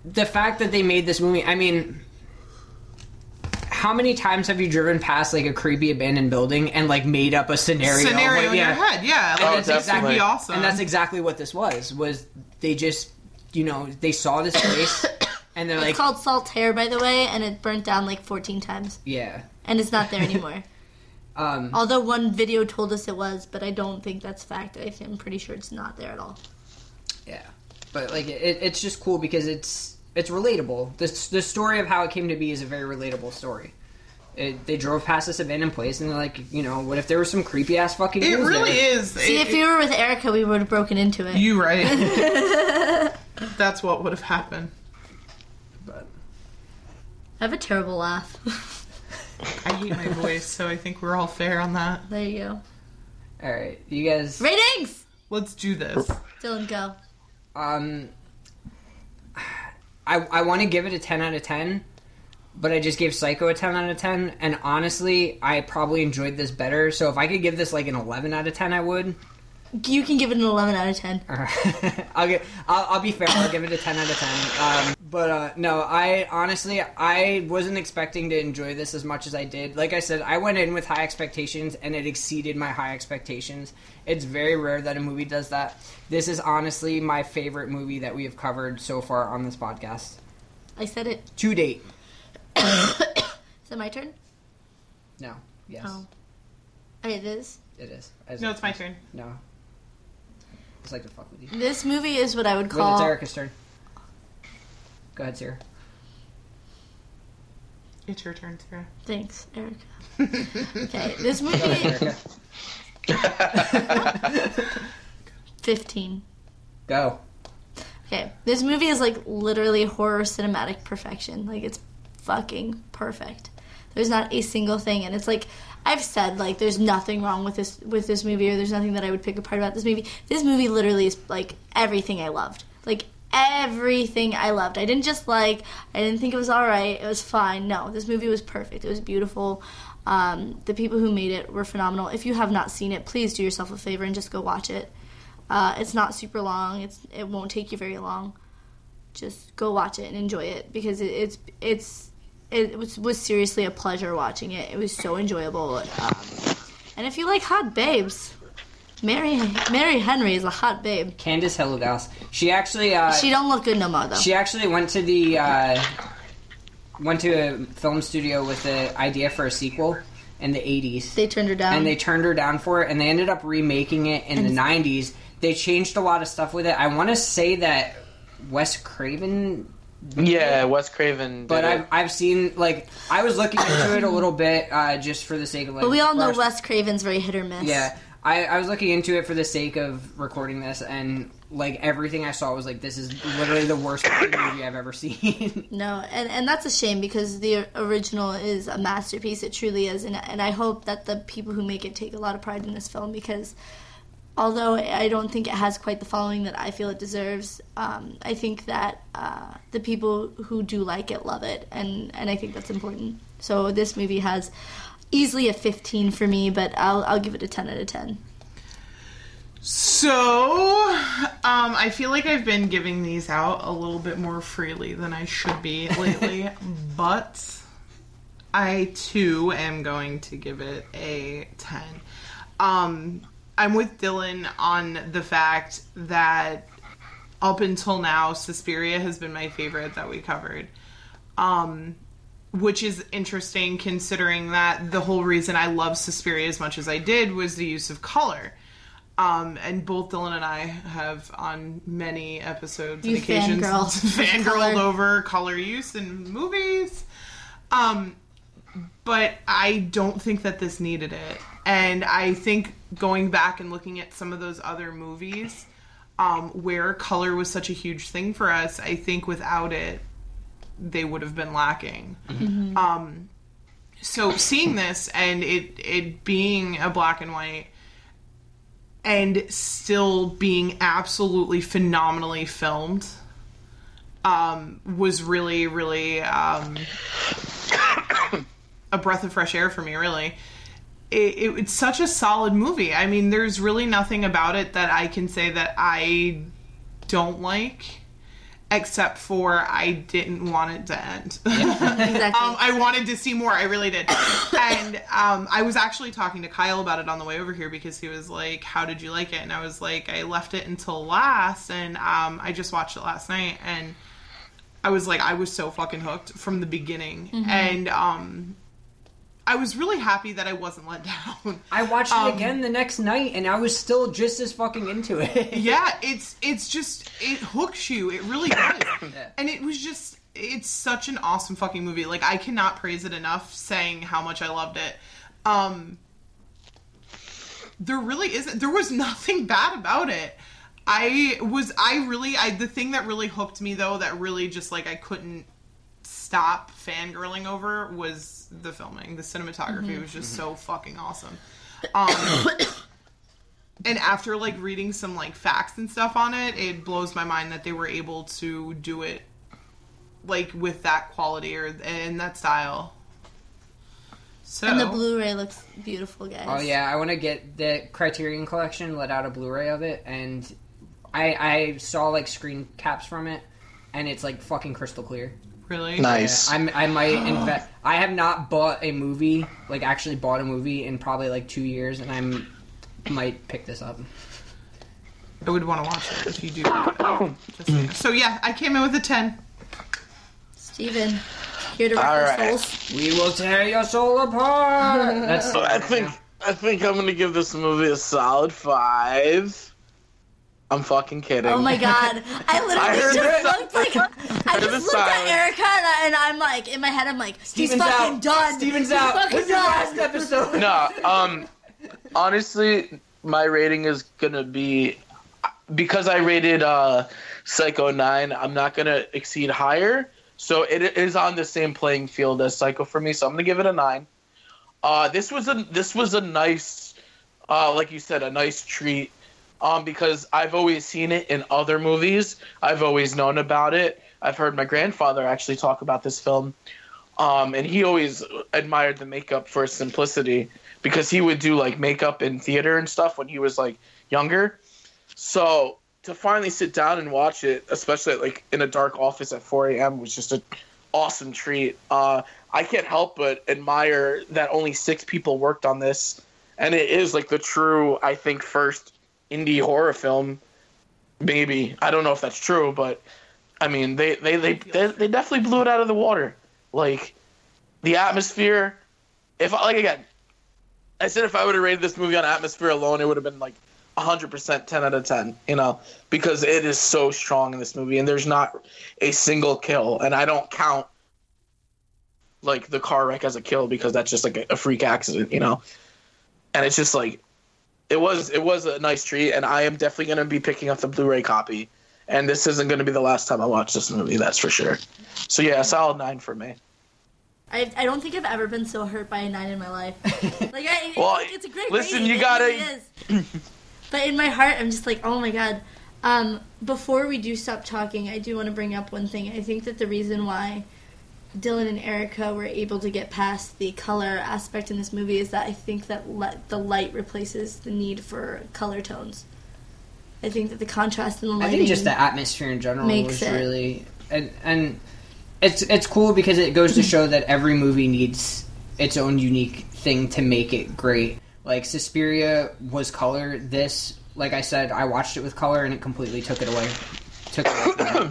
the fact that they made this movie, I mean, how many times have you driven past like a creepy abandoned building and like made up a scenario, scenario like, in yeah. your head? Yeah, like, oh, that's exactly awesome. And that's exactly what this was. Was they just, you know, they saw this place. And they're it's like, called Saltaire, by the way, and it burnt down like fourteen times. Yeah. And it's not there anymore. um, Although one video told us it was, but I don't think that's fact. I'm pretty sure it's not there at all. Yeah. But like, it, it's just cool because it's it's relatable. The, the story of how it came to be is a very relatable story. It, they drove past this abandoned place, and they're like, you know, what if there was some creepy-ass fucking It really there? Is. See, it, if you were with Erica, we would have broken into it. You right. That's what would have happened. But I have a terrible laugh. I hate my voice, so I think we're all fair on that. There you go. All right, you guys. Ratings. Let's do this. Dylan, go. Um, I I want to give it a ten out of ten, but I just gave Psycho a ten out of ten, and honestly, I probably enjoyed this better. So if I could give this like an eleven out of ten, I would. You can give it an eleven out of ten. All right. I'll get. I'll, I'll be fair. I'll give it a ten out of ten. Um, but uh, no, I honestly I wasn't expecting to enjoy this as much as I did. Like I said, I went in with high expectations, and it exceeded my high expectations. It's very rare that a movie does that. This is honestly my favorite movie that we have covered so far on this podcast. I said it to date. Is it my turn? No. Yes. Oh. It is. It is. As no, it's, it's my turn. No. It's like to fuck with you. This movie is what I would call... Wait, it's Erica's turn. Go ahead, Sarah. It's your turn, Sarah. Thanks, Erica. Okay, this movie... Go ahead, Erica. fifteen. Go. Okay, this movie is like literally horror cinematic perfection. Like, it's fucking perfect. There's not a single thing, and it's like... I've said, like, there's nothing wrong with this with this movie, or there's nothing that I would pick apart about this movie. This movie literally is, like, everything I loved. Like, everything I loved. I didn't just like, I didn't think it was all right, it was fine. No, this movie was perfect. It was beautiful. Um, the people who made it were phenomenal. If you have not seen it, please do yourself a favor and just go watch it. Uh, it's not super long. It's It won't take you very long. Just go watch it and enjoy it, because it, it's it's... It was, was seriously a pleasure watching it. It was so enjoyable. Um, and if you like hot babes, Mary Mary Henry is a hot babe. Candace Hildegass. She actually... Uh, she don't look good no more, though. She actually went to the... Uh, went to a film studio with the idea for a sequel in the eighties. They turned her down. And they turned her down for it, and they ended up remaking it in and the nineties. They changed a lot of stuff with it. I want to say that Wes Craven... Yeah, Wes Craven did But I've, I've seen, like, I was looking into it a little bit uh, just for the sake of, like... But we all know Wes Craven's very hit or miss. Yeah, I, I was looking into it for the sake of recording this, and, like, everything I saw was like, this is literally the worst movie I've ever seen. No, and, and that's a shame, because the original is a masterpiece, it truly is, and, and I hope that the people who make it take a lot of pride in this film, because... Although I don't think it has quite the following that I feel it deserves, um, I think that uh, the people who do like it love it, and, and I think that's important. So this movie has easily a fifteen for me, but I'll I'll give it a ten out of ten. So um, I feel like I've been giving these out a little bit more freely than I should be lately, but I too am going to give it a ten. Um... I'm with Dylan on the fact that up until now, Suspiria has been my favorite that we covered, um, which is interesting considering that the whole reason I loved Suspiria as much as I did was the use of color. Um, and both Dylan and I have on many episodes and occasions fangirled fan over color use in movies. Um, but I don't think that this needed it. And I think going back and looking at some of those other movies um, where color was such a huge thing for us, I think without it, they would have been lacking. Mm-hmm. Um, So seeing this and it it being a black and white and still being absolutely phenomenally filmed um, was really, really um, a breath of fresh air for me, really. It, it, it's such a solid movie. I mean, there's really nothing about it that I can say that I don't like, except for I didn't want it to end. Yeah, exactly. um, I wanted to see more. I really did. And um, I was actually talking to Kyle about it on the way over here because he was like, how did you like it? And I was like, I left it until last, and um, I just watched it last night, and I was like, I was so fucking hooked from the beginning. Mm-hmm. And um, I was really happy that I wasn't let down. I watched um, it again the next night, and I was still just as fucking into it. Yeah, it's it's just, it hooks you. It really does. And it was just, it's such an awesome fucking movie. Like, I cannot praise it enough saying how much I loved it. Um, there really isn't, there was nothing bad about it. I was, I really, I the thing that really hooked me, though, that really just, like, I couldn't stop fangirling over was the filming. The cinematography mm-hmm. was just mm-hmm. so fucking awesome. Um, and after like reading some like facts and stuff on it, it blows my mind that they were able to do it like with that quality or and that style. So and the Blu-ray looks beautiful, guys. Oh yeah, I want to get the Criterion Collection let out a Blu-ray of it, and I I saw like screen caps from it, and it's like fucking crystal clear. Really? Nice. Yeah, I'm, I might invest. I have not bought a movie, like actually bought a movie in probably like two years, and I might pick this up. I would want to watch it if you do. Just like so yeah, I came in with a ten. Steven, here to rip your right. souls. We will tear your soul apart. That's I think yeah. I think I'm gonna give this movie a solid five. I'm fucking kidding. Oh my god. I literally I just looked like I just looked silence. at Erica and, I, and I'm like in my head I'm like he's fucking out. done. Steven's he's out. What's your last episode? No, um honestly my rating is going to be because I rated uh Psycho nine, I'm not going to exceed higher. So it is on the same playing field as Psycho for me, so I'm going to give it a nine. Uh this was a this was a nice uh like you said a nice treat. Um, because I've always seen it in other movies. I've always known about it. I've heard my grandfather actually talk about this film. Um, and he always admired the makeup for simplicity because he would do, like, makeup in theater and stuff when he was, like, younger. So to finally sit down and watch it, especially, like, in a dark office at four a.m. was just an awesome treat. Uh, I can't help but admire that only six people worked on this. And it is, like, the true, I think, first indie horror film, maybe. I don't know if that's true, but I mean, they they, they, they they definitely blew it out of the water. Like, the atmosphere, if like again, I said if I would have rated this movie on atmosphere alone, it would have been like one hundred percent ten out of ten, you know, because it is so strong in this movie, and there's not a single kill, and I don't count like the car wreck as a kill because that's just like a, a freak accident, you know, and it's just like. It was it was a nice treat, and I am definitely going to be picking up the Blu-ray copy. And this isn't going to be the last time I watch this movie, that's for sure. So yeah, a solid nine for me. I I don't think I've ever been so hurt by a nine in my life. Like I, well, it's, it's a great. Listen, rating. you got it. Really but in my heart, I'm just like, oh my god. Um, before we do stop talking, I do want to bring up one thing. I think that the reason why Dylan and Erica were able to get past the color aspect in this movie is that I think that le- the light replaces the need for color tones. I think that the contrast and the lighting. I think just the atmosphere in general was it. really, and and it's it's cool because it goes to show that every movie needs its own unique thing to make it great. Like Suspiria was color. This, like I said, I watched it with color and it completely took it away. Took it away.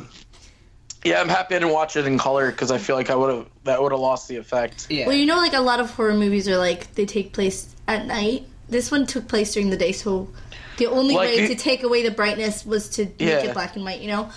Yeah, I'm happy I didn't watch it in color because I feel like I would have that would have lost the effect. Yeah. Well, you know, like a lot of horror movies are like they take place at night. This one took place during the day, so the only like way the, to take away the brightness was to yeah. make it black and white. You know,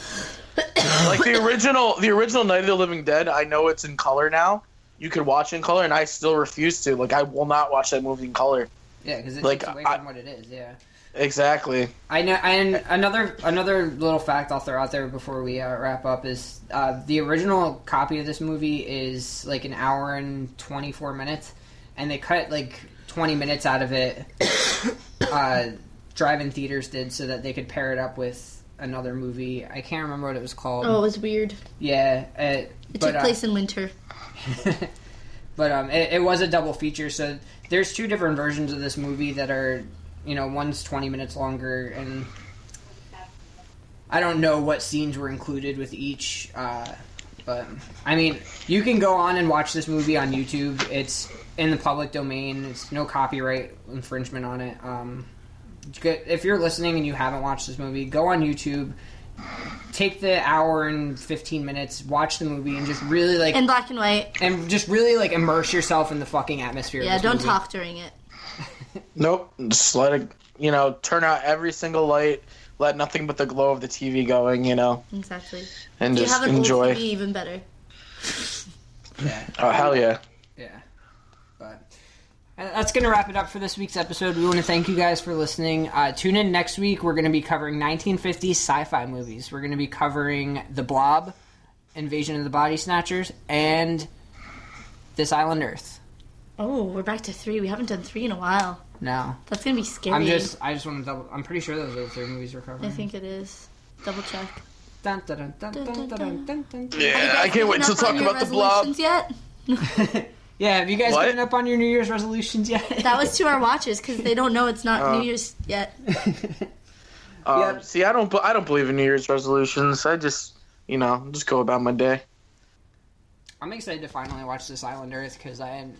like the original, the original Night of the Living Dead. I know it's in color now. You could watch it in color, and I still refuse to. Like, I will not watch that movie in color. Yeah, because it like, takes away I, from what it is. Yeah. Exactly. I know. And another another little fact I'll throw out there before we uh, wrap up is uh, the original copy of this movie is like an hour and twenty-four minutes, and they cut like twenty minutes out of it. uh, drive-in theaters did, so that they could pair it up with another movie. I can't remember what it was called. Oh, it was weird. Yeah. Uh, it but, took place uh, in winter. But um, it, it was a double feature, so there's two different versions of this movie that are, you know, one's twenty minutes longer, and I don't know what scenes were included with each, uh, but, I mean, you can go on and watch this movie on YouTube. It's in the public domain. It's no copyright infringement on it. Um, if you're listening and you haven't watched this movie, go on YouTube. Take the hour and fifteen minutes, watch the movie, and just really like in black and white, and just really like immerse yourself in the fucking atmosphere. Yeah, of this don't movie. Talk during it. Nope, just let it. You know, turn out every single light. Let nothing but the glow of the T V going. You know, exactly. And you just have a enjoy. T V even better. Yeah. Oh hell yeah. Yeah. And that's going to wrap it up for this week's episode. We want to thank you guys for listening. Uh, tune in next week. We're going to be covering nineteen fifties sci-fi movies. We're going to be covering The Blob, Invasion of the Body Snatchers, and This Island Earth. Oh, we're back to three. We haven't done three in a while. No. That's going to be scary. I'm just, I just want to double... I'm pretty sure those are the three movies we're covering. I think it is. Double check. Dun, dun, dun, dun, dun, dun, dun, dun. Yeah, I can't wait to talk about The Blob. Yet? Yeah, have you guys what? Given up on your New Year's resolutions yet? That was to our watchers, because they don't know it's not uh, New Year's yet. um, yep. See, I don't I don't believe in New Year's resolutions. I just, you know, just go about my day. I'm excited to finally watch This Island Earth, because I hadn't...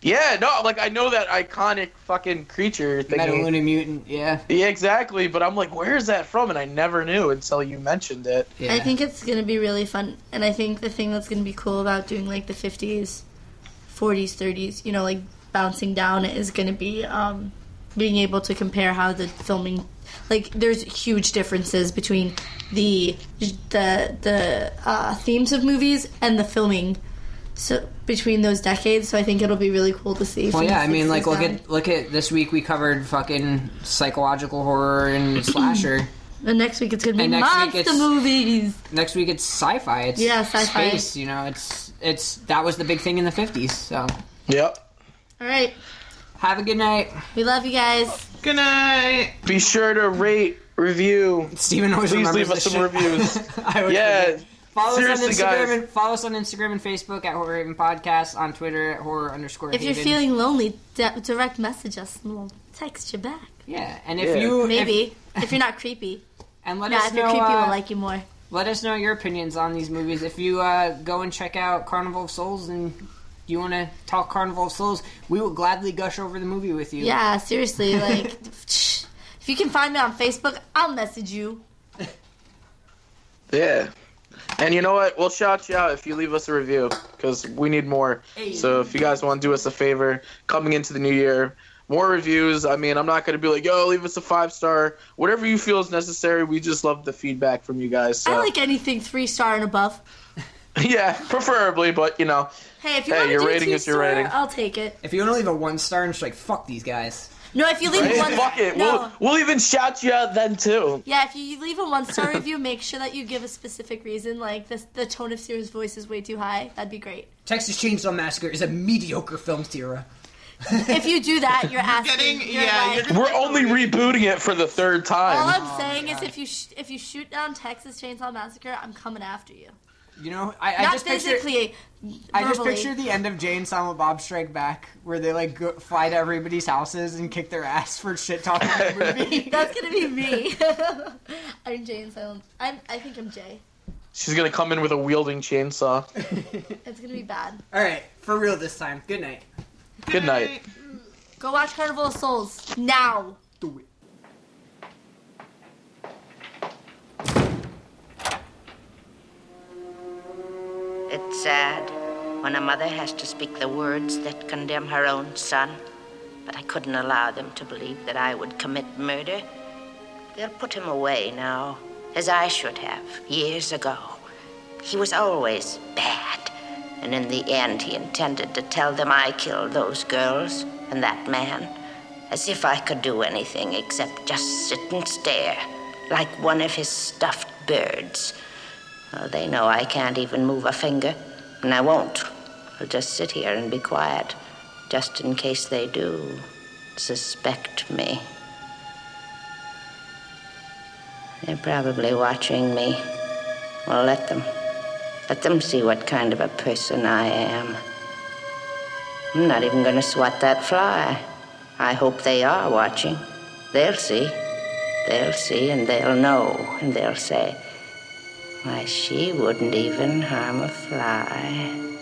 Yeah, no, like, I know that iconic fucking creature thing. Metaluna mutant, yeah. Yeah, exactly, but I'm like, where is that from? And I never knew until you mentioned it. Yeah. I think it's going to be really fun, and I think the thing that's going to be cool about doing, like, the fifties, forties, thirties, you know, like, bouncing down is going to be um, being able to compare how the filming... Like, there's huge differences between the the the uh, themes of movies and the filming. So between those decades, so I think it'll be really cool to see. Well, yeah, I mean, like look down. at look at this week we covered fucking psychological horror and slasher. And next week it's gonna be and monster movies. Next week it's sci-fi. It's yeah, sci-fi. Space, you know, it's it's that was the big thing in the fifties. So yep. All right. Have a good night. We love you guys. Good night. Be sure to rate, review. Steven always please leave us some shit. Reviews. I would yeah. Agree. Follow Seriously, us on Instagram guys. And follow us on Instagram and Facebook at Horror Haven Podcast, on Twitter at Horror underscore Haven. If you're feeling lonely, d- direct message us and we'll text you back. Yeah, and if yeah. you maybe if, if you're not creepy, and let yeah, us if know you're creepy, uh, we'll like you more. Let us know your opinions on these movies. If you uh, go and check out Carnival of Souls and you want to talk Carnival of Souls, we will gladly gush over the movie with you. Yeah, seriously, like if you can find me on Facebook, I'll message you. Yeah. And you know what? We'll shout you out if you leave us a review, because we need more. Hey. So if you guys want to do us a favor, coming into the new year, more reviews. I mean, I'm not going to be like, yo, leave us a five-star. Whatever you feel is necessary, we just love the feedback from you guys. So. I like anything three-star and above. Yeah, preferably, but, you know. Hey, if you hey, want your to rating is your rating. I'll take it. If you want to leave a one-star and just like, fuck these guys. No, if you leave right? one... Fuck it. No. We'll, we'll even shout you out then, too. Yeah, if you leave a one-star review, make sure that you give a specific reason, like this, the tone of Sierra's voice is way too high. That'd be great. Texas Chainsaw Massacre is a mediocre film, Sierra. If you do that, you're asking... You're yeah, you're we're only rebooting it for the third time. All I'm oh, saying is if you sh- if you shoot down Texas Chainsaw Massacre, I'm coming after you. You know, I, I just physically, picture verbally. I just picture the end of Jay and Silent Bob Strike Back, where they like go, fly to everybody's houses and kick their ass for shit talking the movie. That's gonna be me. I'm Jay and Silent. I'm. I think I'm Jay. She's gonna come in with a wielding chainsaw. It's gonna be bad. All right, for real this time. Good night. Good night. Go watch Carnival of Souls now. Do it. It's sad when a mother has to speak the words that condemn her own son, but I couldn't allow them to believe that I would commit murder. They'll put him away now, as I should have years ago. He was always bad, and in the end he intended to tell them I killed those girls and that man, as if I could do anything except just sit and stare, like one of his stuffed birds. Well, they know I can't even move a finger, and I won't. I'll just sit here and be quiet, just in case they do suspect me. They're probably watching me. Well, let them. Let them see what kind of a person I am. I'm not even going to swat that fly. I hope they are watching. They'll see. They'll see and they'll know. And they'll say, why, she wouldn't even harm a fly.